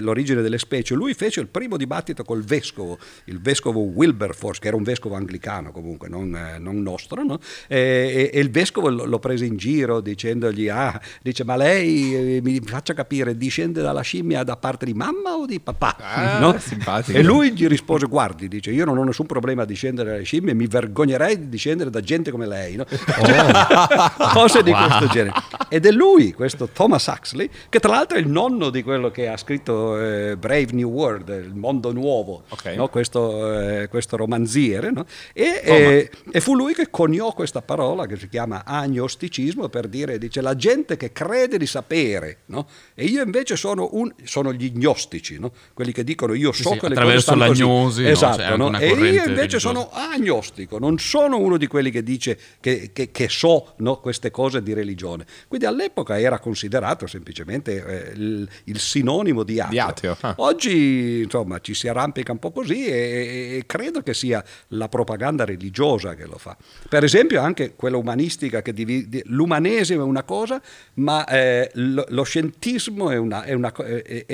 L'origine delle specie, lui fece il primo dibattito col vescovo, il vescovo Wilberforce, che era un vescovo anglicano comunque, non nostro, no? E il vescovo lo prese in giro dicendogli, dice, ma lei mi faccia capire, discende dalla scimmia da parte di mamma o di papà? No? Simpatico. E lui gli rispose, guardi, dice, io non ho nessun problema a discendere dalle scimmie, mi vergognerei di discendere da gente come lei, no? Cose di questo genere. Ed è lui, questo Thomas Huxley, che tra l'altro è il nonno di quello che ha scritto Brave New World, il mondo nuovo, okay, no? questo romanziere, no? E fu lui che coniò questa parola che si chiama agnosticismo per dire, dice, la gente che crede di sapere, no? E io invece sono gli gnostici, no? Quelli che dicono io so che le cose stanno così. Attraverso l'agnosi, esatto, cioè, no? E io invece sono agnostico, non sono uno di quelli che dice che so, no, queste cose di religione. Quindi all'epoca era considerato semplicemente il sinonimo di ateo. Oggi insomma ci si arrampica un po' così e credo che sia la propaganda religiosa che lo fa, per esempio anche quella umanistica che divide, l'umanesimo è una cosa ma lo scientismo è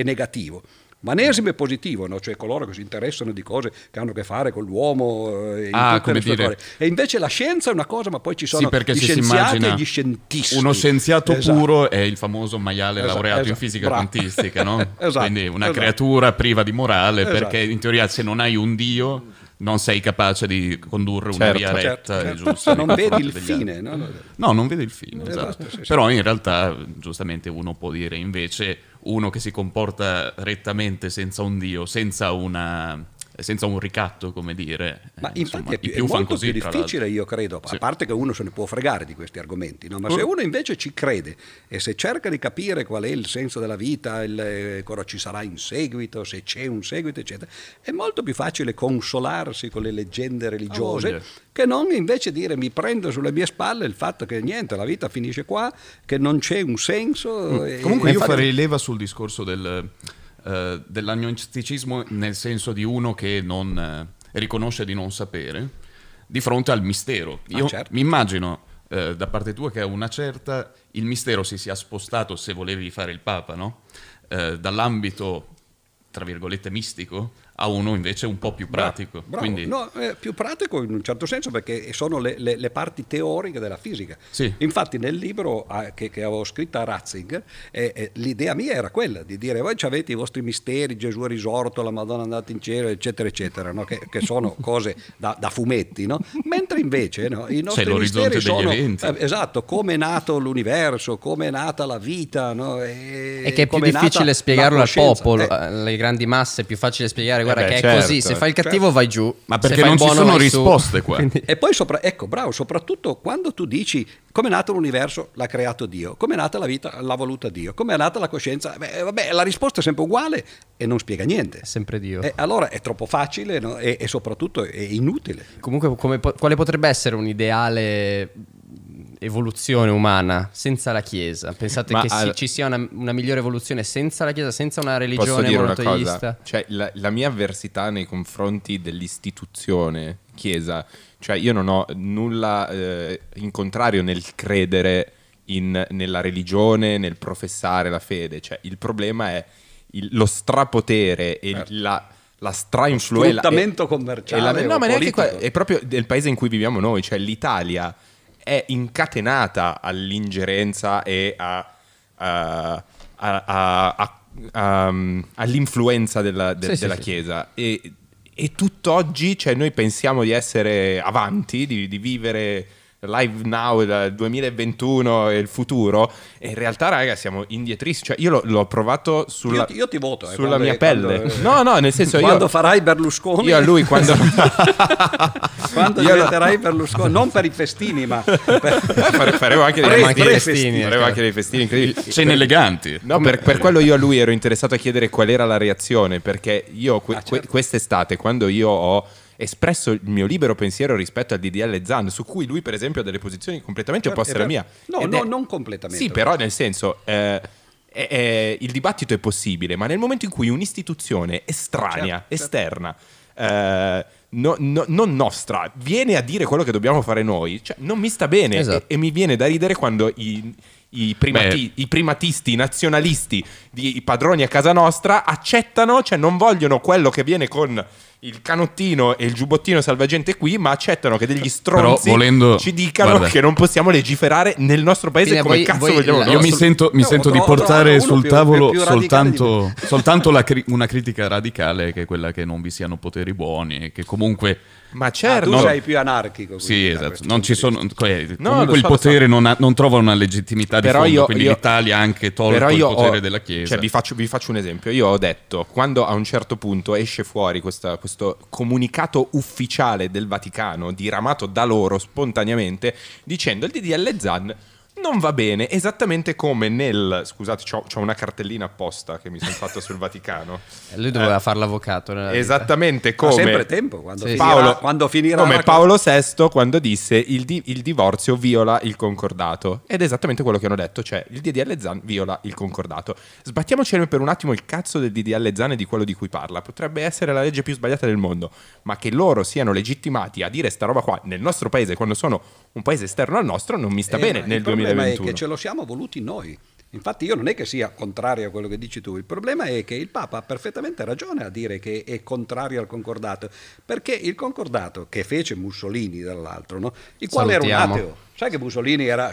negativo. Umanesimo è positivo, no? Cioè coloro che si interessano di cose che hanno a che fare con l'uomo come dire. E invece la scienza è una cosa, ma poi ci sono gli scienziati e gli scientisti. Uno scienziato puro è il famoso maiale laureato in fisica quantistica, no? Quindi una creatura priva di morale, perché in teoria se non hai un dio non sei capace di condurre una via retta, giusta. Non vedi il fine, no? No, non vedi il fine, esatto. Sì. Però in realtà, giustamente, uno può dire invece, uno che si comporta rettamente senza un dio, senza un ricatto, come dire. Ma infatti è molto più difficile, io credo, a parte che uno se ne può fregare di questi argomenti, no? Ma se uno invece ci crede e se cerca di capire qual è il senso della vita, cosa ci sarà in seguito, se c'è un seguito, eccetera, è molto più facile consolarsi con le leggende religiose che non invece dire mi prendo sulle mie spalle il fatto che niente, la vita finisce qua, che non c'è un senso. Comunque io farei leva sul discorso dell'agnosticismo, nel senso di uno che non riconosce di non sapere, di fronte al mistero. Io certo. Mi immagino da parte tua che a una certa il mistero si sia spostato, se volevi fare il Papa, no? Dall'ambito tra virgolette mistico a uno invece un po' più pratico. Bravo. Quindi... no, più pratico in un certo senso, perché sono le parti teoriche della fisica. Sì. Infatti nel libro che avevo scritto a Ratzinger l'idea mia era quella di dire: voi avete i vostri misteri, Gesù è risorto, la Madonna è andata in cielo, eccetera eccetera, no? Che sono cose da fumetti, no? Mentre invece no, i nostri misteri sono esatto, come è nato l'universo, come è nata la vita, no? E che è più difficile spiegarlo al popolo, alle grandi masse è più facile spiegare guarda che certo, è così, se fai il cattivo vai giù, ma perché non ci sono risposte qua. E poi soprattutto quando tu dici come è nato l'universo, l'ha creato Dio, come è nata la vita, l'ha voluta Dio, come è nata la coscienza, la risposta è sempre uguale e non spiega niente, è sempre Dio. Allora è troppo facile, no? E soprattutto è inutile. Comunque quale potrebbe essere un ideale evoluzione umana senza la Chiesa? Pensate ci sia una migliore evoluzione senza la Chiesa, senza una religione monoteista? Cioè, la mia avversità nei confronti dell'istituzione Chiesa, cioè io non ho nulla in contrario nel credere nella religione, nel professare la fede, cioè il problema è lo strapotere e certo. La strainfluenza, sfruttamento commerciale no, ma neanche qua, è proprio del paese in cui viviamo noi, cioè l'Italia è incatenata all'ingerenza e all'influenza della Chiesa. E tutt'oggi, cioè, noi pensiamo di essere avanti, di vivere live now, dal 2021 e il futuro, e in realtà, raga, siamo indietrissimi. Cioè, io l'ho provato io ti voto, sulla mia pelle. No, nel senso, quando farai Berlusconi, io a lui quando diventerai Berlusconi, non per i festini, ma faremo anche dei festini, incredibili. Cene eleganti. No, per quello io a lui ero interessato a chiedere qual era la reazione, perché io quest'estate, quando io ho espresso il mio libero pensiero rispetto al DDL Zan, su cui lui per esempio ha delle posizioni completamente opposte alla mia. No, non completamente. Sì, però nel senso il dibattito è possibile, ma nel momento in cui un'istituzione estranea, certo, esterna, non nostra, viene a dire quello che dobbiamo fare noi, cioè, non mi sta bene. Esatto. E mi viene da ridere quando i primatisti, i nazionalisti, i padroni a casa nostra accettano, cioè non vogliono quello che viene con il canottino e il giubbottino salvagente qui, ma accettano che degli stronzi ci dicano che non possiamo legiferare nel nostro paese come cazzo vogliamo. Io mi sento di portare sul tavolo soltanto una critica radicale, che è quella che non vi siano poteri buoni, che comunque... Ma certo, tu sei più anarchico. Sì, esatto. Non ci sono, comunque il potere non trova una legittimità di fondo, quindi l'Italia anche tolto il potere della Chiesa. Cioè, vi faccio un esempio. Io ho detto, quando a un certo punto esce fuori questo comunicato ufficiale del Vaticano, diramato da loro spontaneamente, dicendo il DDL Zan non va bene, esattamente come nel... Scusate, c'ho una cartellina apposta che mi sono fatta sul Vaticano. Lui doveva fare l'avvocato nella vita. Esattamente come... Ha sempre tempo, quando finirà... Come Paolo VI quando disse il divorzio viola il concordato. Ed è esattamente quello che hanno detto, cioè il DDL Zan viola il concordato. Sbattiamocene per un attimo il cazzo del DDL Zan e di quello di cui parla. Potrebbe essere la legge più sbagliata del mondo, ma che loro siano legittimati a dire sta roba qua nel nostro paese, quando sono un paese esterno al nostro, non mi sta bene nel 2021. Il problema è che ce lo siamo voluti noi. Infatti io non è che sia contrario a quello che dici tu, il problema è che il Papa ha perfettamente ragione a dire che è contrario al concordato, perché il concordato che fece Mussolini dall'altro, no? Il quale era un ateo. Sai che Mussolini era...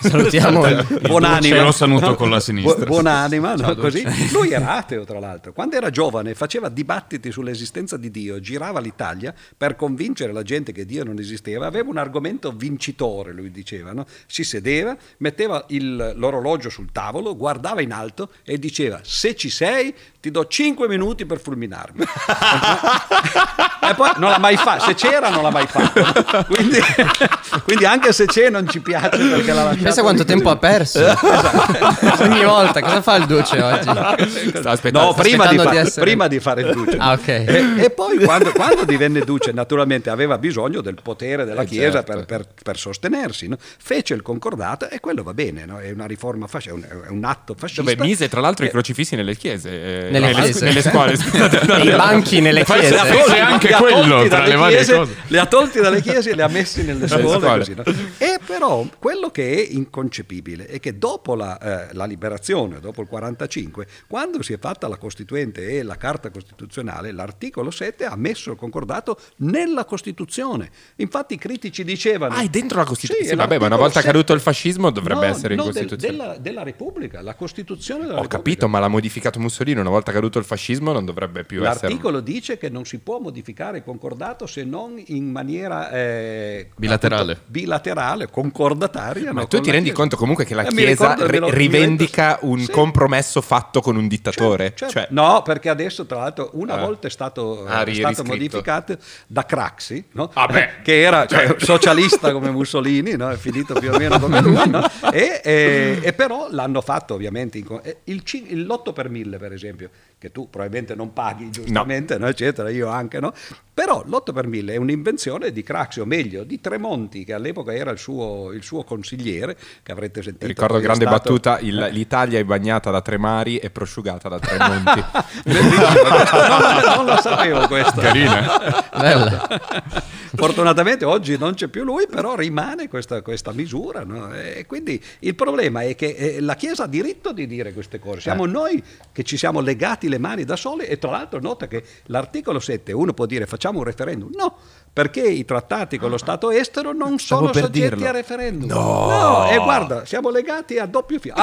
Salutiamo buonanima. Ce l'ho saluto, no? Con la sinistra. Buonanima, no? Così. Lui era ateo, tra l'altro. Quando era giovane faceva dibattiti sull'esistenza di Dio, girava l'Italia per convincere la gente che Dio non esisteva, aveva un argomento vincitore, lui diceva, no? Si sedeva, metteva l'orologio sul tavolo, guardava in alto e diceva: se ci sei ti do 5 minuti per fulminarmi. E poi non l'ha mai fatto, se c'era non l'ha mai fatto. Quindi anche se c'era non ci piace perché l'ha lasciata. Pensa quanto tempo ha perso. Esatto. Ogni volta cosa fa il duce oggi? Prima di fare il duce. Ah, okay. E poi quando divenne duce naturalmente aveva bisogno del potere della Chiesa, certo, per sostenersi, no? Fece il concordato e quello va bene, no? È una riforma fascista, è un atto fascista. Dove mise tra l'altro i crocifissi nelle chiese, nelle scuole, i banchi nelle chiese, anche quello tra le varie cose. Li ha tolti dalle chiese e li ha messi nelle scuole. Così, no? E però quello che è inconcepibile è che dopo la liberazione, dopo il 45, quando si è fatta la Costituente e la Carta Costituzionale, l'articolo 7 ha messo il concordato nella Costituzione. Infatti i critici dicevano... Ah, è dentro la Costituzione? Sì, vabbè, ma una volta caduto il fascismo dovrebbe essere in Costituzione. Della Repubblica, la Costituzione della Repubblica. Ho capito, ma l'ha modificato Mussolini, una volta caduto il fascismo non dovrebbe più essere... L'articolo dice che non si può modificare il concordato se non in maniera... bilaterale, concordataria. Ma tu ti rendi conto comunque che la Chiesa rivendica un compromesso fatto con un dittatore? Certo. Cioè, no, perché adesso tra l'altro una volta è stato modificato da Craxi, no? Che era socialista come Mussolini, no? È finito più o meno come lui, no? e però l'hanno fatto ovviamente l'8 per mille, per esempio, che tu probabilmente non paghi giustamente, no? Eccetera, io anche, no? Però l'8 per mille è un'invenzione di Craxi, o meglio di Tremonti, che all'epoca era il suo consigliere, che avrete sentito. Ricordo grande battuta, l'Italia è bagnata da tre mari e prosciugata da tre monti. Non lo sapevo questa. Carina. Bella. Fortunatamente oggi non c'è più lui, però rimane questa misura, no? E quindi il problema è che la Chiesa ha diritto di dire queste cose. Siamo noi che ci siamo legati le mani da soli. E tra l'altro nota che l'articolo 7, uno può dire facciamo un referendum. No, perché i trattati con lo Stato estero non sono soggetti a referendum. No, e guarda, siamo legati a doppio filo.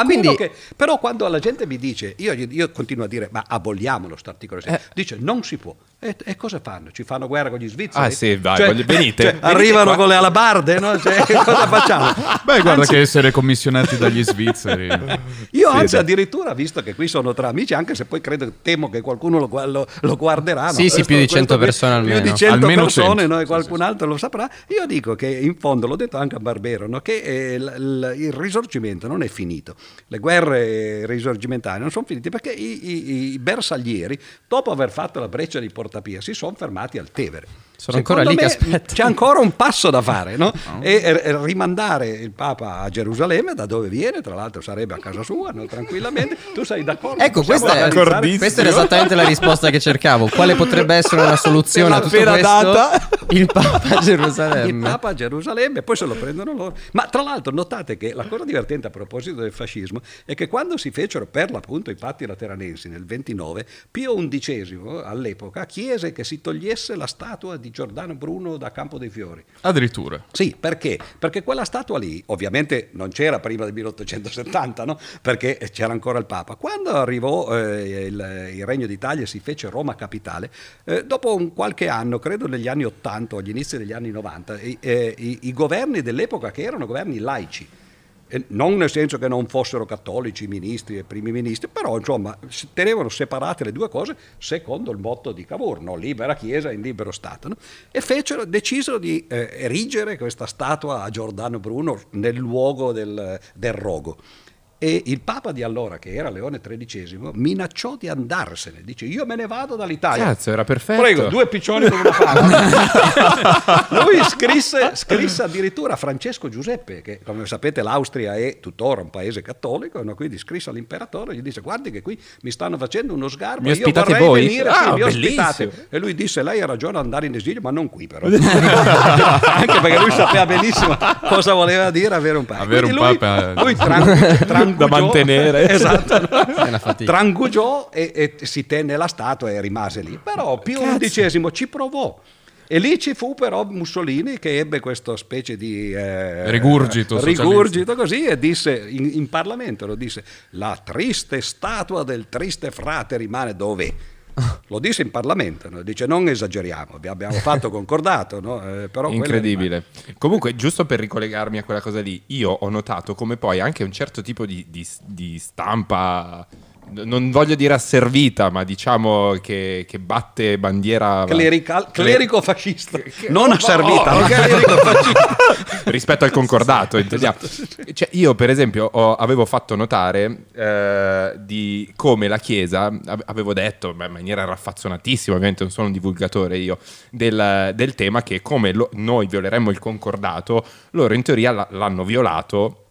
Però quando la gente mi dice, io continuo a dire ma aboliamolo sto articolo 7, dice non si può. E cosa fanno? Ci fanno guerra con gli svizzeri? Ah sì, vai, venite. Arrivano con le alabarde, no? Cosa facciamo? Beh, guarda, anzi, che essere commissionati dagli svizzeri. Io anzi addirittura, visto che qui sono tra amici, anche se poi temo che qualcuno lo guarderà. No? Sì, sì, più di 100 persone almeno. Più di 100 persone, no? E qualcun altro lo saprà. Io dico che in fondo, l'ho detto anche a Barbero, no? Che il risorgimento non è finito. Le guerre risorgimentali non sono finite perché i bersaglieri, dopo aver fatto la breccia di Portapia, si sono fermati al Tevere. Sono ancora lì che aspetta. C'è ancora un passo da fare, no? E rimandare il Papa a Gerusalemme, da dove viene, tra l'altro sarebbe a casa sua, no? Tranquillamente. Tu sei d'accordo? Ecco, questa era esattamente la risposta che cercavo. Quale potrebbe essere una soluzione a tutto questo? Data. Il Papa a Gerusalemme. Il Papa a Gerusalemme, poi se lo prendono loro. Ma tra l'altro notate che la cosa divertente a proposito del fascismo è che quando si fecero per l'appunto i patti lateranensi nel 29, Pio XI all'epoca chiese che si togliesse la statua di Giordano Bruno da Campo dei Fiori. Addirittura. Sì, perché? Perché quella statua lì ovviamente non c'era prima del 1870, no? Perché c'era ancora il Papa. Quando arrivò il Regno d'Italia e si fece Roma capitale, dopo qualche anno, credo negli anni 80 o agli inizi degli anni 90, i governi dell'epoca, che erano governi laici, non nel senso che non fossero cattolici ministri e primi ministri, però insomma tenevano separate le due cose secondo il motto di Cavour, libera Chiesa in libero Stato, no? E decisero di erigere questa statua a Giordano Bruno nel luogo del rogo. E il Papa di allora, che era Leone XIII, minacciò di andarsene. Dice, io me ne vado dall'Italia. Cazzo, era perfetto. Prego, due piccioni con una fava. Lui scrisse addirittura a Francesco Giuseppe, che come sapete l'Austria è tuttora un paese cattolico, no? Quindi scrisse all'imperatore e gli disse, guardi che qui mi stanno facendo uno sgarbo, mi io vorrei voi? Venire, sì, mi ospitate. E lui disse, lei ha ragione ad andare in esilio, ma non qui però. Anche perché lui sapeva benissimo cosa voleva dire avere un Papa. Avere quindi un Papa... Lui da mantenere, esatto. Trangugiò e si tenne la statua e rimase lì. Però Pio XI ci provò. E lì ci fu però Mussolini che ebbe questa specie di rigurgito così, e disse in Parlamento, lo disse, la triste statua del triste frate rimane dov'è. Lo disse in Parlamento, no? Dice non esageriamo, abbiamo fatto concordato, no? Però incredibile. Comunque, giusto per ricollegarmi a quella cosa lì, io ho notato come poi anche un certo tipo di stampa non voglio dire asservita, ma diciamo che batte bandiera clerico fascista, non asservita, rispetto al concordato, intendiamo. Esatto. Cioè, io per esempio avevo fatto notare di come la Chiesa, avevo detto in maniera raffazzonatissima, ovviamente non sono un divulgatore io del tema, che come noi violeremmo il concordato, loro in teoria l'hanno violato,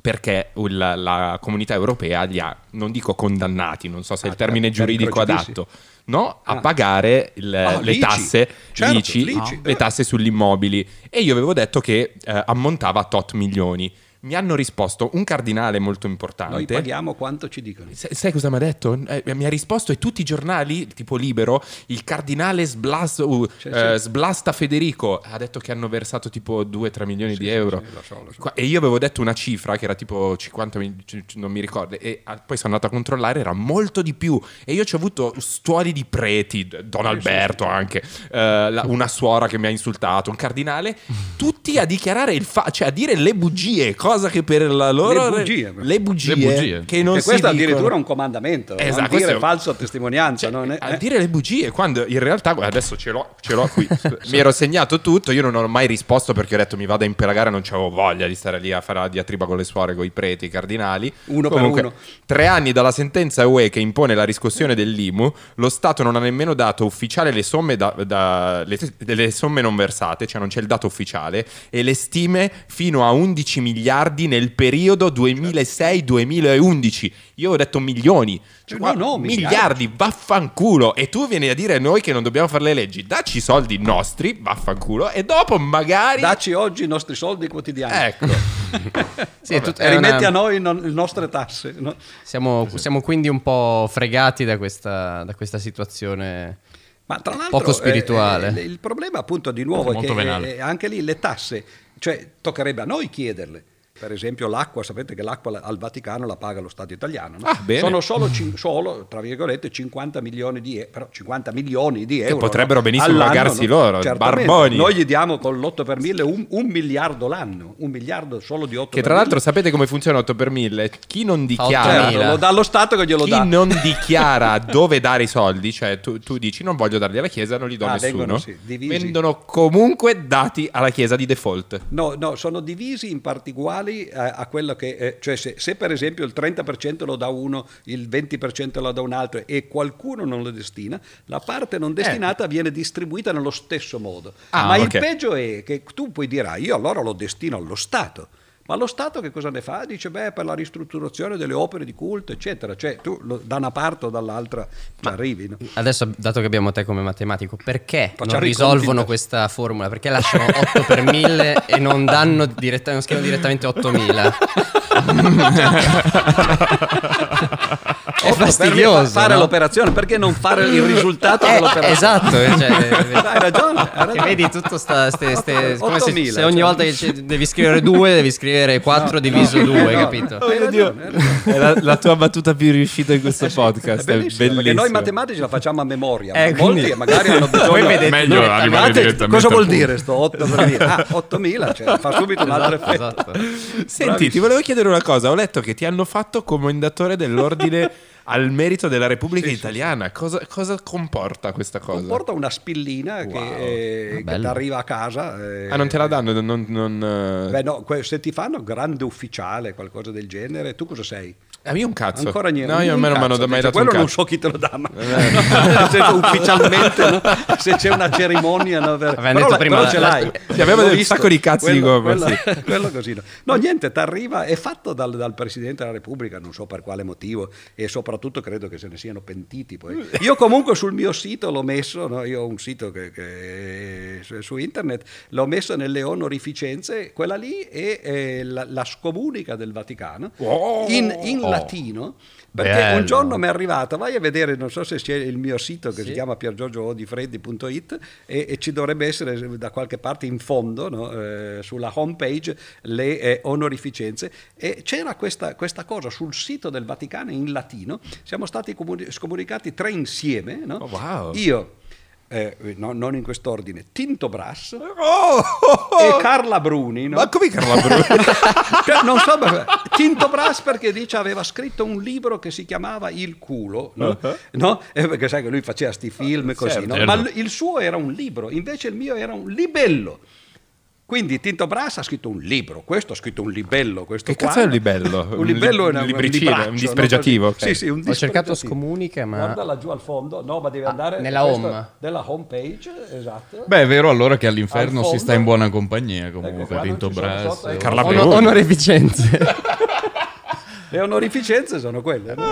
perché la comunità europea li ha, non dico condannati, non so se è il termine giuridico adatto, no? A pagare le tasse, certo, l'ICI. Le tasse sugli immobili. E io avevo detto che ammontava a tot milioni. Mi hanno risposto un cardinale molto importante. Noi paghiamo quanto ci dicono. Sai cosa mi ha detto? Mi ha risposto, e tutti i giornali, tipo Libero, il cardinale sblasta Federico. Ha detto che hanno versato tipo 2-3 milioni di euro. Sì. E io avevo detto una cifra che era tipo 50 milioni, non mi ricordo. E poi sono andato a controllare, era molto di più. E io ci ho avuto stuoli di preti, Don Alberto anche, una suora che mi ha insultato, un cardinale. Tutti a dichiarare cioè a dire le bugie, che per la loro le bugie che non si questo dicono. Addirittura un comandamento, esatto, non dire falso testimonianza, cioè, a dire le bugie, quando in realtà adesso ce l'ho qui mi ero segnato tutto, io non ho mai risposto perché ho detto mi vado a impelagare, non c'avevo voglia di stare lì a fare la diatriba con le suore, con i preti, i cardinali. Comunque, 3 anni dalla sentenza UE che impone la riscossione dell'IMU, lo Stato non ha nemmeno dato ufficiale le somme le somme non versate, cioè non c'è il dato ufficiale, e le stime fino a 11 miliardi nel periodo 2006-2011. Io ho detto milioni, cioè, no, miliardi, vaffanculo. E tu vieni a dire a noi che non dobbiamo fare le leggi, dacci i soldi nostri, vaffanculo, e dopo magari dacci oggi i nostri soldi quotidiani, ecco. Sì, rimetti a noi le nostre tasse, no? siamo quindi un po' fregati da questa situazione. Ma tra l'altro poco spirituale. Il problema appunto di nuovo è che anche lì le tasse, cioè toccherebbe a noi chiederle. Per esempio l'acqua, sapete che l'acqua al Vaticano la paga lo Stato italiano, no? Sono solo tra virgolette 50 milioni di euro, però 50 milioni di euro che potrebbero benissimo pagarsi, no? Loro barboni. Noi gli diamo con l'8 per mille un miliardo l'anno, un miliardo solo di 8 che per tra l'altro mille. Sapete come funziona 8 per mille? Chi non dichiara lo dà allo Stato che glielo dà. Chi non dichiara dove dare i soldi, cioè tu dici non voglio darli alla Chiesa, non li do a nessuno, vengono comunque dati alla Chiesa di default. No, sono divisi in particolare a quello che, cioè se per esempio il 30% lo dà uno, il 20% lo dà un altro e qualcuno non lo destina, la parte non destinata viene distribuita nello stesso modo. Il peggio è che tu puoi dire io allora lo destino allo Stato. Ma lo Stato che cosa ne fa? Dice per la ristrutturazione delle opere di culto, eccetera. Cioè tu da una parte o dall'altra ci arrivi, no? Adesso, dato che abbiamo te come matematico, perché non risolvono questa formula? Perché lasciano 8 per 1000 e non danno direttamente 8000? È fastidioso fare l'operazione, perché non fare il risultato dell'operazione? Esatto, cioè, hai ragione. Che vedi tutto come se ogni volta che devi scrivere 2 devi scrivere 4 diviso 2, capito? È la tua battuta più riuscita in questo podcast. È bellissimo. Perché noi matematici la facciamo a memoria, molti magari hanno bisogno. Meglio arrivare direttamente. Cosa vuol dire sto 8 per 1000? 8000, cioè, fa subito un altro effetto. Esatto. Senti, ti volevo chiedere una cosa. Ho letto che ti hanno fatto comandatore dell'ordine al merito della Repubblica Italiana. Cosa comporta questa cosa? Comporta una spillina che ti arriva a casa. Non te la danno? Beh, no, se ti fanno grande ufficiale, qualcosa del genere, tu cosa sei? A me un cazzo. Ancora niente. No, io a me non mi hanno mai dato un cazzo. Quello non so chi te lo dà, ma ufficialmente, no? Se c'è una cerimonia, no? Però ce l'hai. Aveva un sacco di cazzi di gomma. Quello così. No, niente, ti arriva, è fatto dal Presidente della Repubblica, non so per quale motivo, e soprattutto credo che se ne siano pentiti poi. Io comunque sul mio sito l'ho messo, no? Io ho un sito che su internet, l'ho messo nelle onorificenze, quella lì è la scomunica del Vaticano in latino, perché un giorno mi è arrivata, vai a vedere, non so se c'è il mio sito che si chiama piergiorgioodifreddi.it e ci dovrebbe essere da qualche parte in fondo, no? Sulla home page le onorificenze, e c'era questa cosa sul sito del Vaticano in latino. Siamo stati scomunicati 3 insieme, no? Io no, non in quest'ordine, Tinto Brass e Carla Bruni, no? Ma come Carla Bruni? Non so, Tinto Brass perché dice aveva scritto un libro che si chiamava Il culo, no? No? Perché sai che lui faceva sti film così, certo, no? Ma il suo era un libro, invece il mio era un libello. Quindi Tinto Brass ha scritto un libro, questo ha scritto un libello. Questo che cazzo è un libello? Un libello è un dispregiativo. No? Okay. Sì, sì, un dispregiativo. Ho cercato Scomunica, ma... Guarda laggiù al fondo, no, ma devi andare... Nella home. Nella home page, esatto. Beh, è vero allora che all'inferno al si sta in buona compagnia, comunque, ecco, Tinto Brass. Carla Bruni. Onorificenze. Le onorificenze sono quelle. No?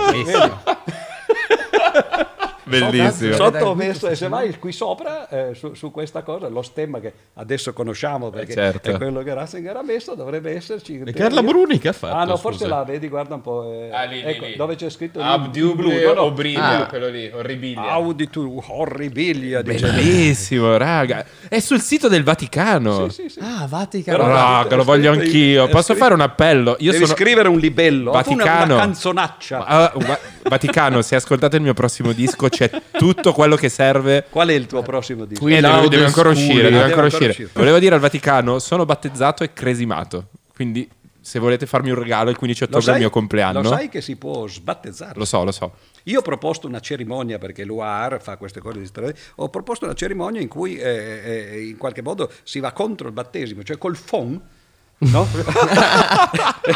Bellissimo. Sottomesso, e se vai qui sopra su questa cosa, lo stemma che adesso conosciamo perché certo, è quello che Ratzinger ha messo, dovrebbe esserci. E Carla Bruni che ha fatto? Ah no, forse scusa, la vedi, guarda un po'. Lì, ecco, lì, dove c'è scritto Abduble Obriglia, quello lì, Orribilia. Auditu Orribilia. Bellissimo, raga. È sul sito del Vaticano. Sì, sì, sì. Ah, Vaticano. Raga, lo voglio anch'io. Posso fare un appello? Io devi scrivere un libello, Vaticano, una canzonaccia. Vaticano, se ascoltate il mio prossimo disco c'è tutto quello che serve. Qual è il tuo prossimo disco? Deve ancora uscire, deve ancora uscire. Volevo dire al Vaticano, sono battezzato e cresimato, quindi se volete farmi un regalo il 15 ottobre è il mio compleanno. Lo sai che si può sbattezzare? Lo so, lo so. Io ho proposto una cerimonia, perché l'UAR fa queste cose di strada, ho proposto una cerimonia in cui in qualche modo si va contro il battesimo, cioè col fon, no?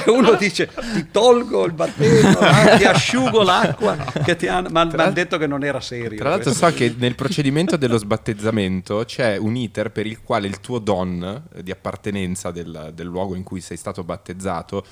Uno dice ti tolgo il battesimo, ti asciugo l'acqua che ti hanno, ma hanno detto che non era serio. Tra l'altro so che nel procedimento dello sbattezzamento c'è un iter per il quale il tuo don di appartenenza del luogo in cui sei stato battezzato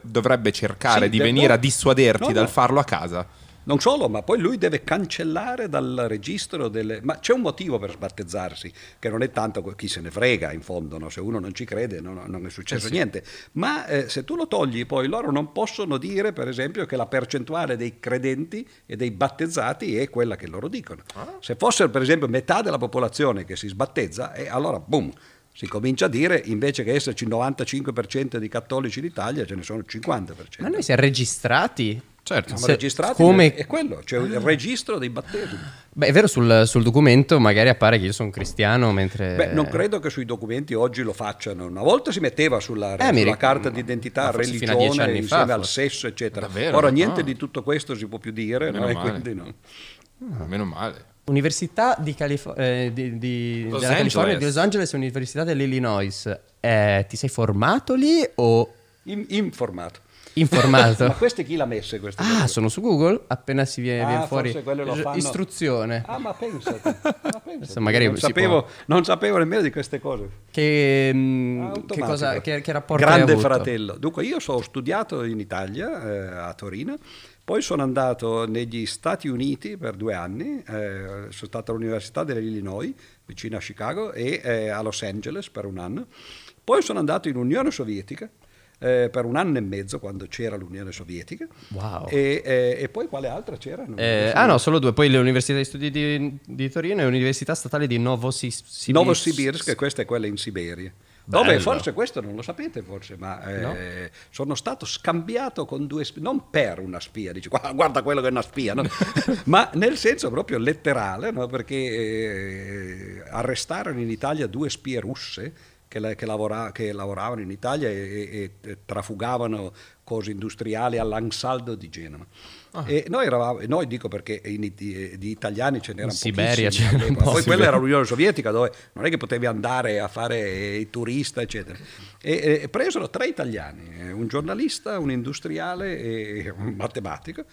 dovrebbe cercare di venire a dissuaderti dal farlo a casa. Non solo, ma poi lui deve cancellare dal registro delle... Ma c'è un motivo per sbattezzarsi, che non è tanto chi se ne frega in fondo, no? Se uno non ci crede non è successo niente. Ma se tu lo togli poi loro non possono dire, per esempio, che la percentuale dei credenti e dei battezzati è quella che loro dicono. Ah. Se fossero per esempio metà della popolazione che si sbattezza, allora boom, si comincia a dire invece che esserci il 95% di cattolici d'Italia ce ne sono il 50%. Ma noi siamo registrati? Certo, siamo registrati, come... è quello, cioè il registro dei battesimi. Beh, è vero, sul documento magari appare che io sono cristiano, mentre... Beh, non credo che sui documenti oggi lo facciano. Una volta si metteva sulla carta d'identità religione, fino a 10 anni insieme fa, al sesso, eccetera. Davvero? Ora niente di tutto questo si può più dire, no? E quindi no. Meno male. Università della California di Los Angeles e Università dell'Illinois. Ti sei formato lì o... Informato. Ma queste chi l'ha messa? Sono su Google, appena si viene fuori istruzione. Ma pensate, magari non sapevo nemmeno di queste cose. Che rapporto hai avuto? Grande fratello. Dunque io ho studiato in Italia, a Torino, poi sono andato negli Stati Uniti per 2 anni, sono stato all'Università dell'Illinois, vicino a Chicago, e a Los Angeles per 1 anno. Poi sono andato in Unione Sovietica, per 1 anno e mezzo quando c'era l'Unione Sovietica. Wow. E poi quale altra c'era? Solo 2, poi le università di studi di Torino e l'università statale di Novosibirsk, che questa è quella in Siberia. Dove, forse questo non lo sapete forse, ma no? Sono stato scambiato con 2 spie, non per una spia, dice guarda quello che è una spia, no? Ma nel senso proprio letterale, no? Perché arrestarono in Italia 2 spie russe che lavoravano in Italia e trafugavano cose industriali all'Ansaldo di Genova. Ah. E noi dico perché di italiani ce n'erano pochissimi. C'era un po'. Poi quella era l'Unione Sovietica, dove non è che potevi andare a fare il turista, eccetera. E presero 3 italiani, un giornalista, un industriale e un matematico.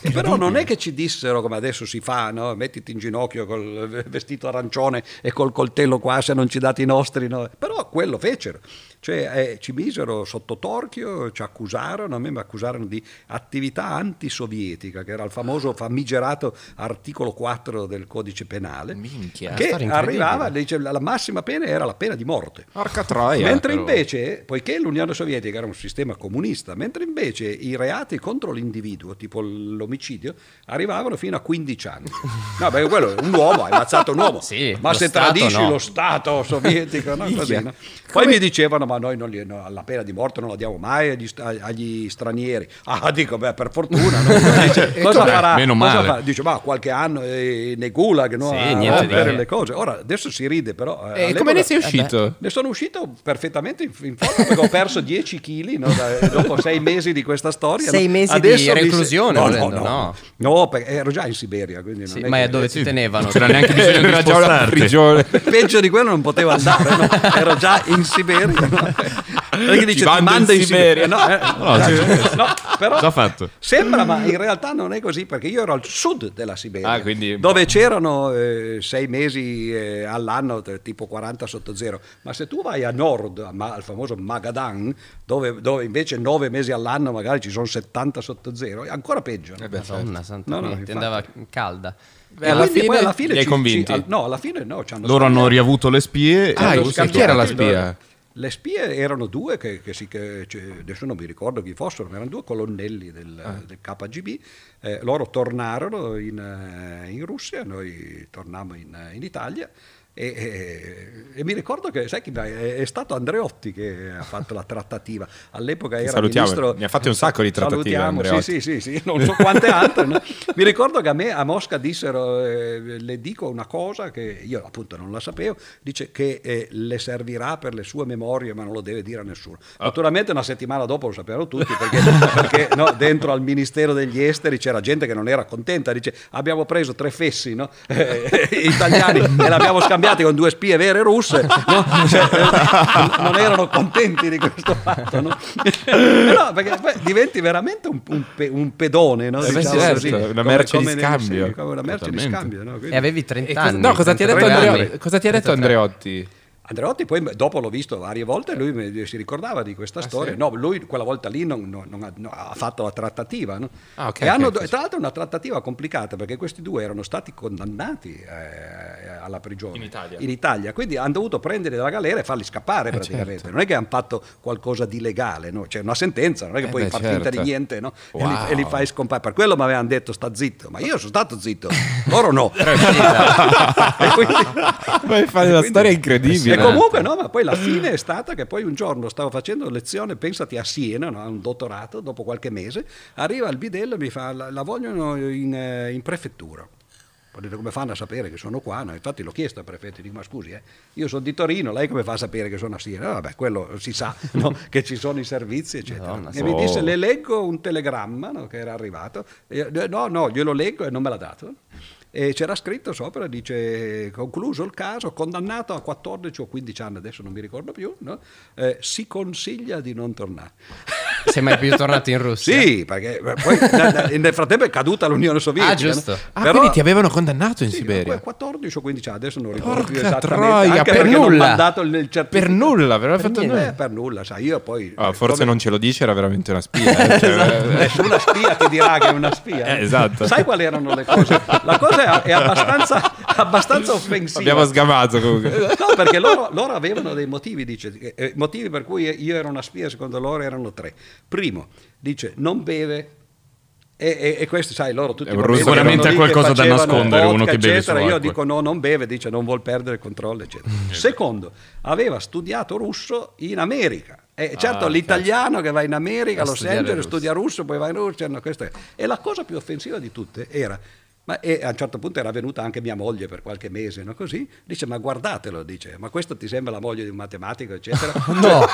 E però non è che ci dissero come adesso si fa, no? Mettiti in ginocchio col vestito arancione e col coltello qua se non ci date i nostri, no? Però quello fecero. Cioè ci misero sotto torchio, ci accusarono, a me mi accusarono di attività antisovietica, che era il famoso famigerato articolo 4 del codice penale. Minchia, che arrivava, dice, la massima pena era la pena di morte. Porca troia. Mentre invece, poiché l'Unione Sovietica era un sistema comunista, mentre invece i reati contro l'individuo, tipo l'omicidio, arrivavano fino a 15 anni. No, perché quello è un uomo, hai ammazzato un uomo, sì, ma se tradisci lo Stato sovietico, no? Va bene. Poi mi dicevano, ma noi la pena di morte non la diamo mai agli stranieri. Dico, beh, per fortuna. No? dice, cosa farà? Meno male. Cosa fa? Dice, ma qualche anno nei gulag, no, sì, a rompere le cose. Ora, adesso si ride, però. E come ne sei uscito? Ne sono uscito perfettamente in forma, perché ho perso 10 kg no, dopo 6 mesi di questa storia. 6 mesi adesso di reclusione? No, perché ero già in Siberia. Quindi non sì, è ma è dove ti tenevano? C'era neanche bisogno di una prigione. Peggio di quello non potevo andare, no? Ero già in Siberia. No? Perché dice, ti manda in Siberia. No, però già fatto. Sembra, ma in realtà non è così, perché io ero al sud della Siberia, quindi... dove c'erano 6 mesi all'anno, tipo 40 sotto zero. Ma se tu vai a nord, al famoso Magadan, dove invece 9 mesi all'anno magari ci sono 70 sotto zero, è ancora peggio. No? Madonna, santamente, no, andava calda. Beh, alla fine li hai convinti? No, alla fine no. Loro hanno riavuto le spie. E chi era la spia? Le spie erano due, adesso non mi ricordo chi fossero, ma erano due colonnelli del KGB. Loro tornarono in Russia, noi tornammo in Italia. E mi ricordo che, sai chi è stato? Andreotti, che ha fatto la trattativa all'epoca, era ministro. Ne ha fatte un sacco di trattative. Sì, non so quante altre. No? Mi ricordo che a me a Mosca dissero: le dico una cosa che io appunto non la sapevo. Dice che le servirà per le sue memorie, ma non lo deve dire a nessuno. Naturalmente, una settimana dopo lo sapevano tutti, perché no, dentro al ministero degli esteri c'era gente che non era contenta. Dice: abbiamo preso 3 fessi no? Italiani e l'abbiamo scambiato con 2 spie vere russe, no? Cioè, non erano contenti di questo fatto, no? Però perché poi diventi veramente un pedone, no? Diciamo, certo, sì, una merce di scambio, sì, come una merce di scambio, no? Quindi... E avevi 30 anni. No, cosa ti ha detto Andreotti? Cosa ti ha detto Andreotti? Andreotti poi, dopo l'ho visto varie volte, lui si ricordava di questa storia. Sì? No, lui quella volta lì non ha fatto la trattativa. No? E tra l'altro è una trattativa complicata, perché questi due erano stati condannati alla prigione in Italia. Quindi hanno dovuto prendere dalla galera e farli scappare praticamente. Certo. Non è che hanno fatto qualcosa di legale, no? C'è una sentenza, non è che puoi far finta di niente, no? Wow. E li fai scomparire. Per quello mi avevano detto sta zitto, ma io sono stato zitto, loro no. Puoi fare una storia incredibile. E comunque no, ma poi la fine è stata che poi un giorno stavo facendo lezione, pensati, a Siena, no, un dottorato, dopo qualche mese arriva il bidello e mi fa la vogliono in prefettura. Ho detto, come fanno a sapere che sono qua? No, infatti l'ho chiesto al prefetto, dico, ma scusi, io sono di Torino, lei come fa a sapere che sono a Siena? Vabbè, quello si sa, no? Che ci sono i servizi, eccetera. No, e mi disse, le leggo un telegramma, no, che era arrivato. No, glielo leggo e non me l'ha dato. E c'era scritto sopra, dice, concluso il caso, condannato a 14 o 15 anni, adesso non mi ricordo più, no? Si consiglia di non tornare. Sei mai più tornato in Russia? Sì, perché poi nel frattempo è caduta l'Unione Sovietica. Ah, giusto. No? Però, quindi ti avevano condannato in Siberia? A 14 o 15 anni, adesso non ricordo più esattamente. Troia, per nulla. Per nulla, aveva fatto nulla. Per nulla, sai, io poi... forse non ce lo dice, era veramente una spia. Esatto. Nessuna spia ti dirà che è una spia. Esatto. Sai quali erano le cose? La cosa è abbastanza offensiva. Abbiamo sgamato comunque. No, perché loro avevano dei motivi, dice, motivi per cui io ero una spia, secondo loro erano 3. Primo, dice, non beve, e questo, sai, loro tutti sicuramente ha qualcosa da nascondere, vodka, uno che beve solo acqua. Io dico no, non beve, dice, non vuol perdere il controllo, eccetera. Secondo, aveva studiato russo in America. Certo, l'italiano che va in America, Los Angeles, studia russo, poi va in Russia, no, questo è. E la cosa più offensiva di tutte era... E a un certo punto era venuta anche mia moglie per qualche mese, no? Così, dice, ma guardatelo, dice, ma questo ti sembra la moglie di un matematico, eccetera. No. Io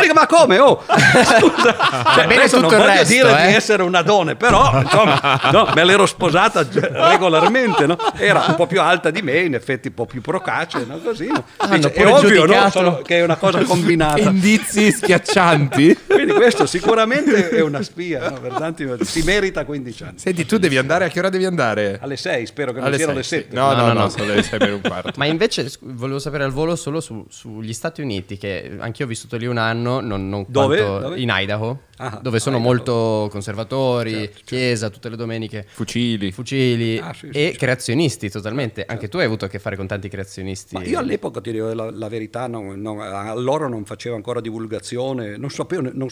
dico, ma come? Oh, scusa, cioè, bene, tutto non voglio resto, dire di essere una donna, però insomma, no, me l'ero sposata regolarmente, no? Era un po' più alta di me, in effetti un po' più procace, no? Così, no? Dice, è ovvio, no? Solo che è una cosa combinata. Indizi schiaccianti. Quindi questo sicuramente è una spia, no? Per tanti, si merita 15 anni. Senti, tu devi andare, a che ora devi andare? Alle 6, spero che non siano alle 7. No, sono alle 6 per un quarto. Ma invece volevo sapere al volo solo sugli Stati Uniti, che anch'io ho vissuto lì un anno, non dove? In Idaho, dove sono molto conservatori, certo, chiesa, certo, tutte le domeniche. Fucili e certo, creazionisti totalmente. Certo. Anche tu hai avuto a che fare con tanti creazionisti. Ma io all'epoca, ti dico la verità, loro non facevo ancora divulgazione, non so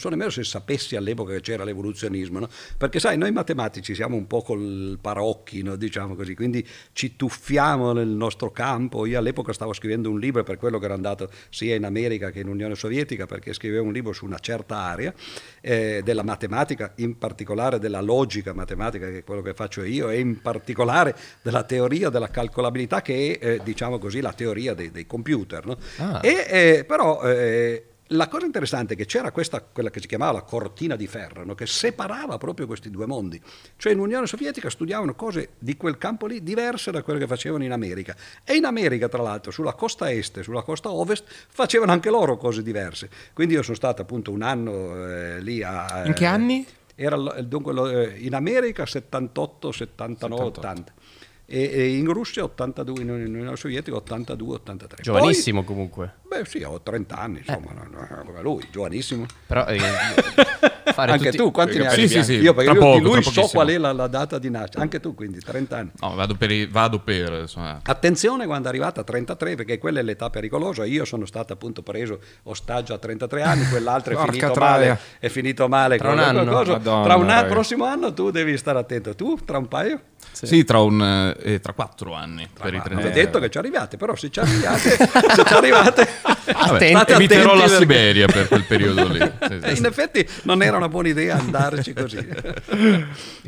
nemmeno se sapessi all'epoca che c'era l'evoluzionismo, no? Perché sai, noi matematici siamo un po' col paraocchio, diciamo così, quindi ci tuffiamo nel nostro campo. Io all'epoca stavo scrivendo un libro, per quello che ero andato sia in America che in Unione Sovietica, perché scrivevo un libro su una certa area, della matematica, in particolare della logica matematica, che è quello che faccio io, e in particolare della teoria della calcolabilità, che è diciamo così la teoria dei computer, no? Però la cosa interessante è che c'era quella che si chiamava la cortina di ferro, no? Che separava proprio questi due mondi. Cioè in Unione Sovietica studiavano cose di quel campo lì diverse da quelle che facevano in America. E in America, tra l'altro, sulla costa est e sulla costa ovest facevano anche loro cose diverse. Quindi io sono stato appunto un anno lì a... In che anni? Era dunque in America 78, 79, 78. 80. E in Russia 82, in Unione Sovietica 82, 83. Giovanissimo. Poi, comunque. Beh sì, ho 30 anni, insomma, lui, giovanissimo. Però fare anche tutti... tu, quanti ne hai? Sì, sì, io perché io di lui so qual è la data di nascita, anche tu quindi, 30 anni. No, vado per insomma. Attenzione quando è arrivata a 33, perché quella è l'età pericolosa. Io sono stato appunto preso ostaggio a 33 anni, quell'altro è finito male. Tra un anno, Madonna, tra un prossimo anno tu devi stare attento, tu tra un paio? Sì, tra 4 anni. Ho detto che ci arrivate, però se ci arrivate, eviterò la Siberia per quel periodo lì. Sì. In effetti non era una buona idea andarci così.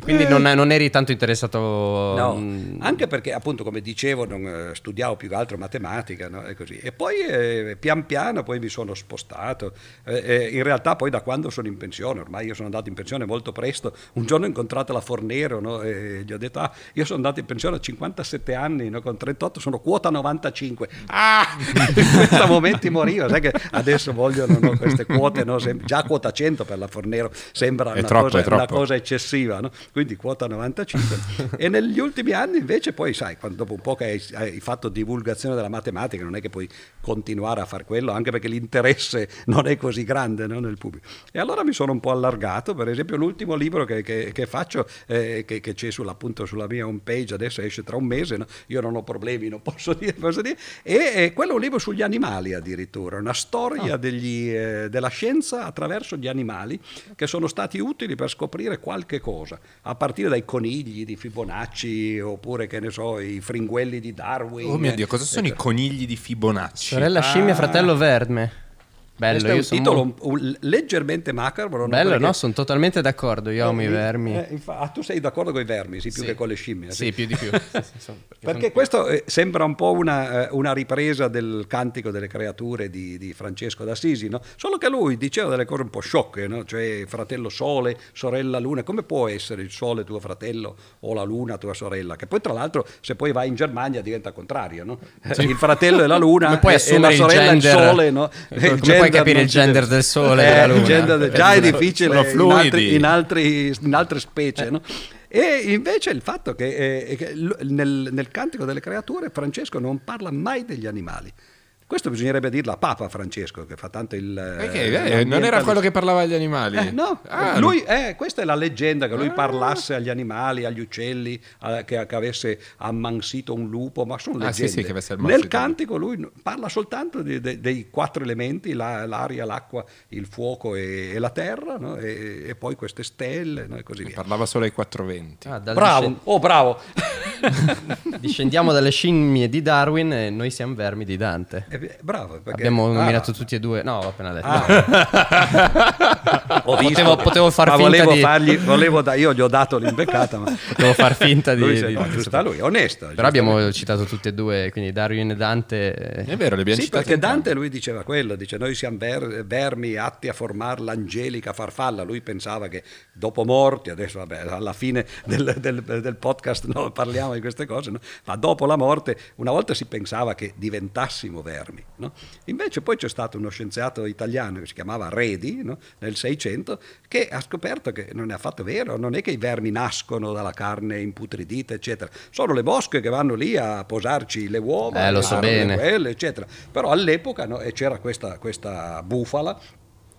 Quindi non eri tanto interessato? No, anche perché appunto, come dicevo, non studiavo più che altro matematica, no? E così. E poi pian piano poi mi sono spostato. In realtà poi da quando sono in pensione, ormai io sono andato in pensione molto presto. Un giorno ho incontrato la Fornero, no? E gli ho detto: ah, io sono andato in pensione a 57 anni, no? Con 38 sono quota 95. In questo momento morivo, sai che adesso vogliono, no, queste quote, no? Già quota 100 per la Fornero sembra una cosa eccessiva, no? Quindi quota 95. E negli ultimi anni invece poi, sai, quando dopo un po' che hai fatto divulgazione della matematica, non è che puoi continuare a far quello, anche perché l'interesse non è così grande, no, nel pubblico. E allora mi sono un po' allargato. Per esempio l'ultimo libro che faccio, che c'è appunto sulla mia home page, adesso esce tra un mese, no? Io non ho problemi, non posso dire. E quello è un libro sugli animali, addirittura una storia della scienza attraverso gli animali che sono stati utili per scoprire qualche cosa, a partire dai conigli di Fibonacci, oppure che ne so, i fringuelli di Darwin. Oh mio Dio, cosa sono i conigli di Fibonacci? Sorella scimmia, fratello verme. Bello, questo è un titolo leggermente macabro. Bello, perché... no? Sono totalmente d'accordo. Io amo i vermi. Tu sei d'accordo con i vermi, sì, più che con le scimmie. Sì, più di più. Perché questo sembra un po' una ripresa del Cantico delle creature di Francesco D'Assisi, no? Solo che lui diceva delle cose un po' sciocche, no? Cioè, fratello sole, sorella luna. Come può essere il sole tuo fratello o la luna tua sorella? Che poi, tra l'altro, se poi vai in Germania diventa contrario, no? Sì. Il fratello è la luna e la sorella è il sole, no? Puoi capire il gender del sole, della luna. Già è difficile in altre specie, no? E invece il fatto che nel Cantico delle creature Francesco non parla mai degli animali. Questo bisognerebbe dirla a Papa Francesco, che fa tanto il... non era quello che parlava agli animali? No, lui, questa è la leggenda, che lui parlasse agli animali, agli uccelli, che avesse ammansito un lupo, ma sono leggende. Sì, che avesse ammansito. Nel Cantico lui parla soltanto dei 4 elementi, l'aria, l'acqua, il fuoco e la terra, no? E poi queste stelle, no? E così via. Parlava solo ai 4 venti. Bravo! Discendiamo dalle scimmie di Darwin e noi siamo vermi di Dante. Bravo, perché abbiamo nominato tutti e due. No, ho appena detto. Potevo far finta, io gli ho dato l'imbeccata, ma potevo far finta di lui, onesto. Però abbiamo citato tutti e due, quindi Darwin e Dante. È vero, le abbiamo citate. Perché Dante, lui diceva quello, dice: noi siamo vermi atti a formare l'angelica farfalla. Lui pensava che dopo morti, adesso vabbè, alla fine del podcast, no, parliamo di queste cose, no? Ma dopo la morte, una volta si pensava che diventassimo vermi, no? Invece poi c'è stato uno scienziato italiano che si chiamava Redi, no? Nel 600, che ha scoperto che non è affatto vero, non è che i vermi nascono dalla carne imputridita, eccetera. Sono le mosche che vanno lì a posarci le uova, lo so bene, quelle, eccetera. Però all'epoca, no, c'era questa bufala,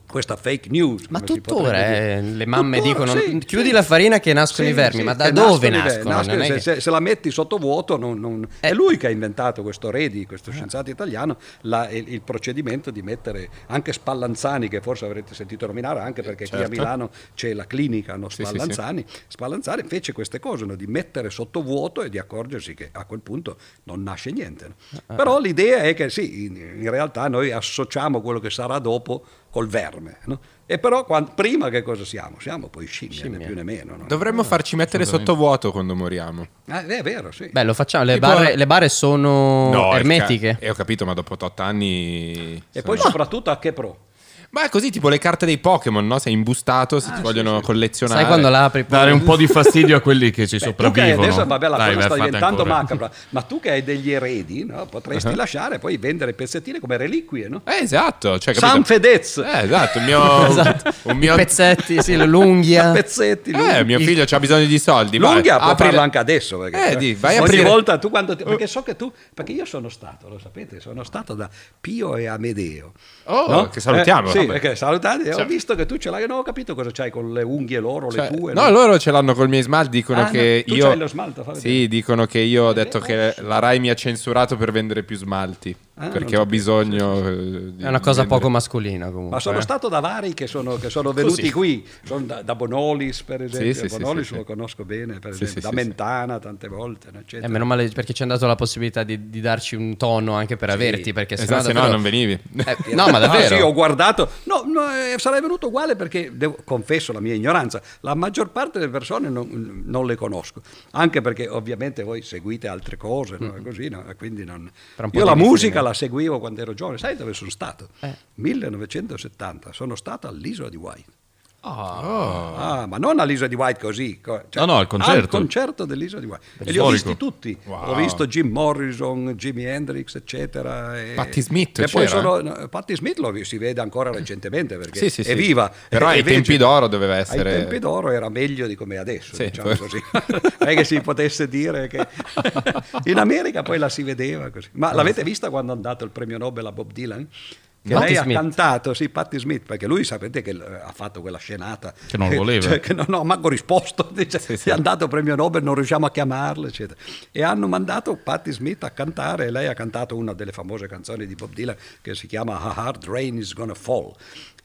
questa fake news. Ma tuttora le mamme dicono: sì, chiudi la farina che nascono i vermi. Ma da dove nascono? Se la metti sotto vuoto è lui che ha inventato, questo Redi, questo scienziato italiano, il procedimento di mettere anche Spallanzani, che forse avrete sentito nominare, anche perché certo, qui a Milano c'è la clinica, no? Spallanzani. Sì. Spallanzani fece queste cose, no? Di mettere sotto vuoto e di accorgersi che a quel punto non nasce niente, no? Però l'idea è che sì, in realtà noi associamo quello che sarà dopo col verme, no? E però prima che cosa siamo? Siamo poi scimmie, né più né meno, no? Dovremmo farci mettere sotto vuoto quando moriamo. È vero, sì. Beh, lo facciamo, le bare sono ermetiche. E ho capito, ma dopo 8 anni... E poi soprattutto a che pro? Ma è così, tipo le carte dei Pokémon, no? Sei imbustato, se ti vogliono collezionare. Sai quando l'apri? Dare un po' di fastidio a quelli che ci sopravvivono. Adesso, vabbè, la cosa sta diventando macabra. Ma tu che hai degli eredi, no? Potresti lasciare e poi vendere pezzettini come reliquie, no? Esatto. Cioè, San Fedez. Esatto. Un mio... Pezzetti, sì, l'unghia. Pezzetti, l'unghia. Mio figlio c'ha bisogno di soldi. L'unghia può farlo anche adesso. Perché, vai ogni volta tu quando... Perché so che tu... Perché io sono stato, lo sapete, sono stato da Pio e Amedeo. Oh, che salutiamo. Sì, perché salutate, ho visto che tu ce l'hai, non ho capito cosa c'hai con le unghie loro, le tue. No, loro ce l'hanno col mio smalto, dicono che tu io... c'hai lo smalto, fa vedere. Sì, dicono che io ho detto che la Rai mi ha censurato per vendere più smalti, perché ho bisogno di... È una cosa poco mascolina comunque. Ma sono stato da vari che sono venuti qui, sono da Bonolis per esempio, Bonolis lo conosco bene, per esempio, da Mentana tante volte. E meno male perché ci hanno dato la possibilità di darci un tono anche per averti, perché se no non venivi. No, ma davvero. Sì, ho guardato. No, sarei venuto uguale perché confesso la mia ignoranza, la maggior parte delle persone non le conosco, anche perché ovviamente voi seguite altre cose, no? Così, no? Quindi non... Io la musica la seguivo quando ero giovane, sai dove sono stato? 1970, sono stato all'Isola di Wight. Ma non all'Isola di Wight così, cioè, no, al concerto dell'Isola di Wight. E li ho visti tutti. Wow. Ho visto Jim Morrison, Jimi Hendrix, eccetera. Patti Smith. E poi Patti Smith si vede ancora recentemente perché è viva. Però ai tempi d'oro doveva essere. Ai tempi d'oro era meglio di come adesso. Sì, diciamo così. Non è che si potesse dire che in America poi la si vedeva così. Ma l'avete vista quando hanno dato il premio Nobel a Bob Dylan? Che lei ha cantato, sì, Patti Smith, perché lui sapete che ha fatto quella scenata che non voleva, cioè, che non ho manco risposto, dice, è andato premio Nobel, non riusciamo a chiamarlo, eccetera. E hanno mandato Patti Smith a cantare e lei ha cantato una delle famose canzoni di Bob Dylan che si chiama A Hard Rain Is Gonna Fall.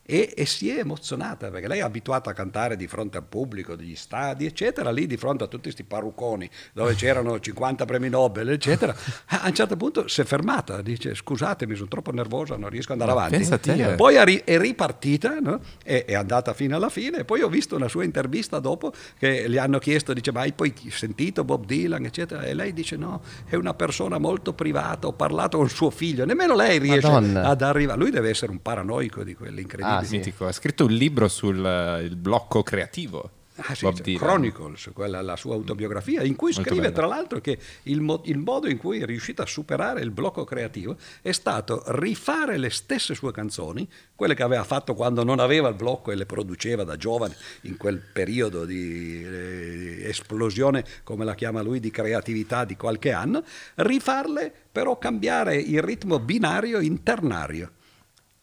E si è emozionata perché lei è abituata a cantare di fronte al pubblico, degli stadi eccetera, lì di fronte a tutti questi parrucconi dove c'erano 50 premi Nobel eccetera, a un certo punto si è fermata, dice scusatemi sono troppo nervosa, non riesco ad andare avanti, poi è ripartita, no? È andata fino alla fine e poi ho visto una sua intervista dopo che gli hanno chiesto, dice ma hai poi sentito Bob Dylan eccetera, e lei dice no, è una persona molto privata, ho parlato con suo figlio, nemmeno lei riesce ad arrivare, lui deve essere un paranoico di quelli incredibili. Ha scritto un libro sul il blocco creativo, Chronicles, quella la sua autobiografia in cui scrive tra l'altro che il modo in cui è riuscita a superare il blocco creativo è stato rifare le stesse sue canzoni, quelle che aveva fatto quando non aveva il blocco e le produceva da giovane in quel periodo di esplosione, come la chiama lui, di creatività di qualche anno, rifarle però cambiare il ritmo binario internario.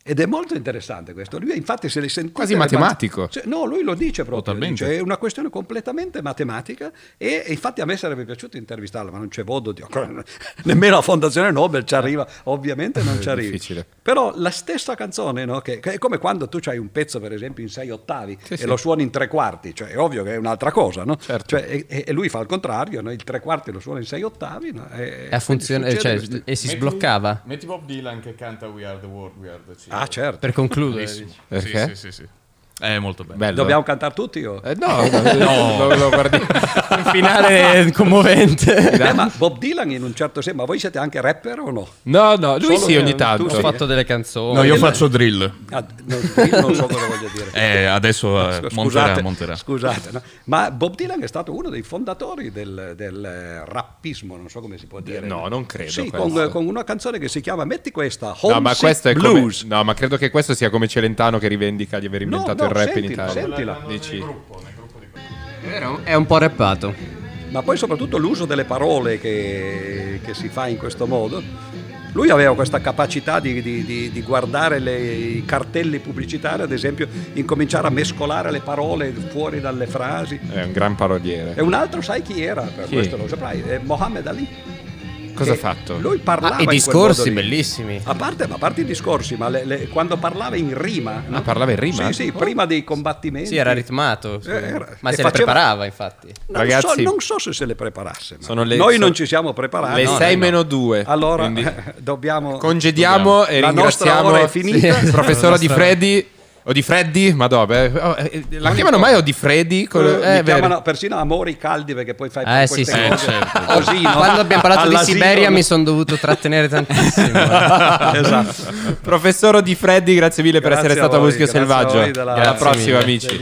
Ed è molto interessante questo. Lui infatti se le sentite... Quasi matematico. No, lui lo dice proprio. Dice, è una questione completamente matematica e infatti a me sarebbe piaciuto intervistarla, ma non c'è modo di... Nemmeno la Fondazione Nobel ci arriva, ovviamente non ci arriva. Difficile. Però la stessa canzone, no? Che è come quando tu hai un pezzo per esempio in 6/8 e lo suoni in 3/4, cioè è ovvio che è un'altra cosa, no? Certo. Cioè, e lui fa il contrario, no? Il 3/4 lo suona in 6/8, no? E si sbloccava. Metti Bob Dylan che canta We Are the World, We Are the Children. Ah, certo. Per concludere, perché? Sì. È molto bello. Dobbiamo cantare tutti? No. Lo guardiamo. Un finale commovente. Ma Bob Dylan in un certo senso, ma voi siete anche rapper o no? No, lui solo sì, ogni tanto. Ho fatto delle canzoni. No, io faccio drill. Drill non so cosa voglio dire. Adesso monterà. Scusate, no? Ma Bob Dylan è stato uno dei fondatori del rappismo, non so come si può dire. No, non credo. Sì, con una canzone che si chiama, metti questa, Homesick Blues. No, ma credo che questo sia come Celentano che rivendica di aver inventato il rap in Italia. Sentila. Dici. È un po' rappato, ma poi soprattutto l'uso delle parole che si fa in questo modo. Lui aveva questa capacità di guardare i cartelli pubblicitari, ad esempio, incominciare a mescolare le parole fuori dalle frasi. È un gran paroliere. E un altro, sai chi era? Questo lo saprai, è Mohammed Ali. Cosa ha fatto? Lui parlava i discorsi bellissimi. A parte i discorsi, ma quando parlava in rima. No? Parlava in rima? Sì, prima dei combattimenti. Sì, era ritmato. Ma se le preparava, infatti. Ragazzi, non so se se le preparasse. Noi non ci siamo preparati. Le 6 meno 2. Allora, dobbiamo... Congediamo e ringraziamo il professor Odifreddi. Odifreddi? Ma dove? La chiamano mai Odifreddi? Mi chiamano persino Amori Caldi, perché poi fai queste cose. Certo. Osino. Quando abbiamo parlato di Siberia mi sono dovuto trattenere tantissimo. Esatto. Professor Odifreddi, grazie mille per essere stato a Muschio Selvaggio. Alla prossima, amici.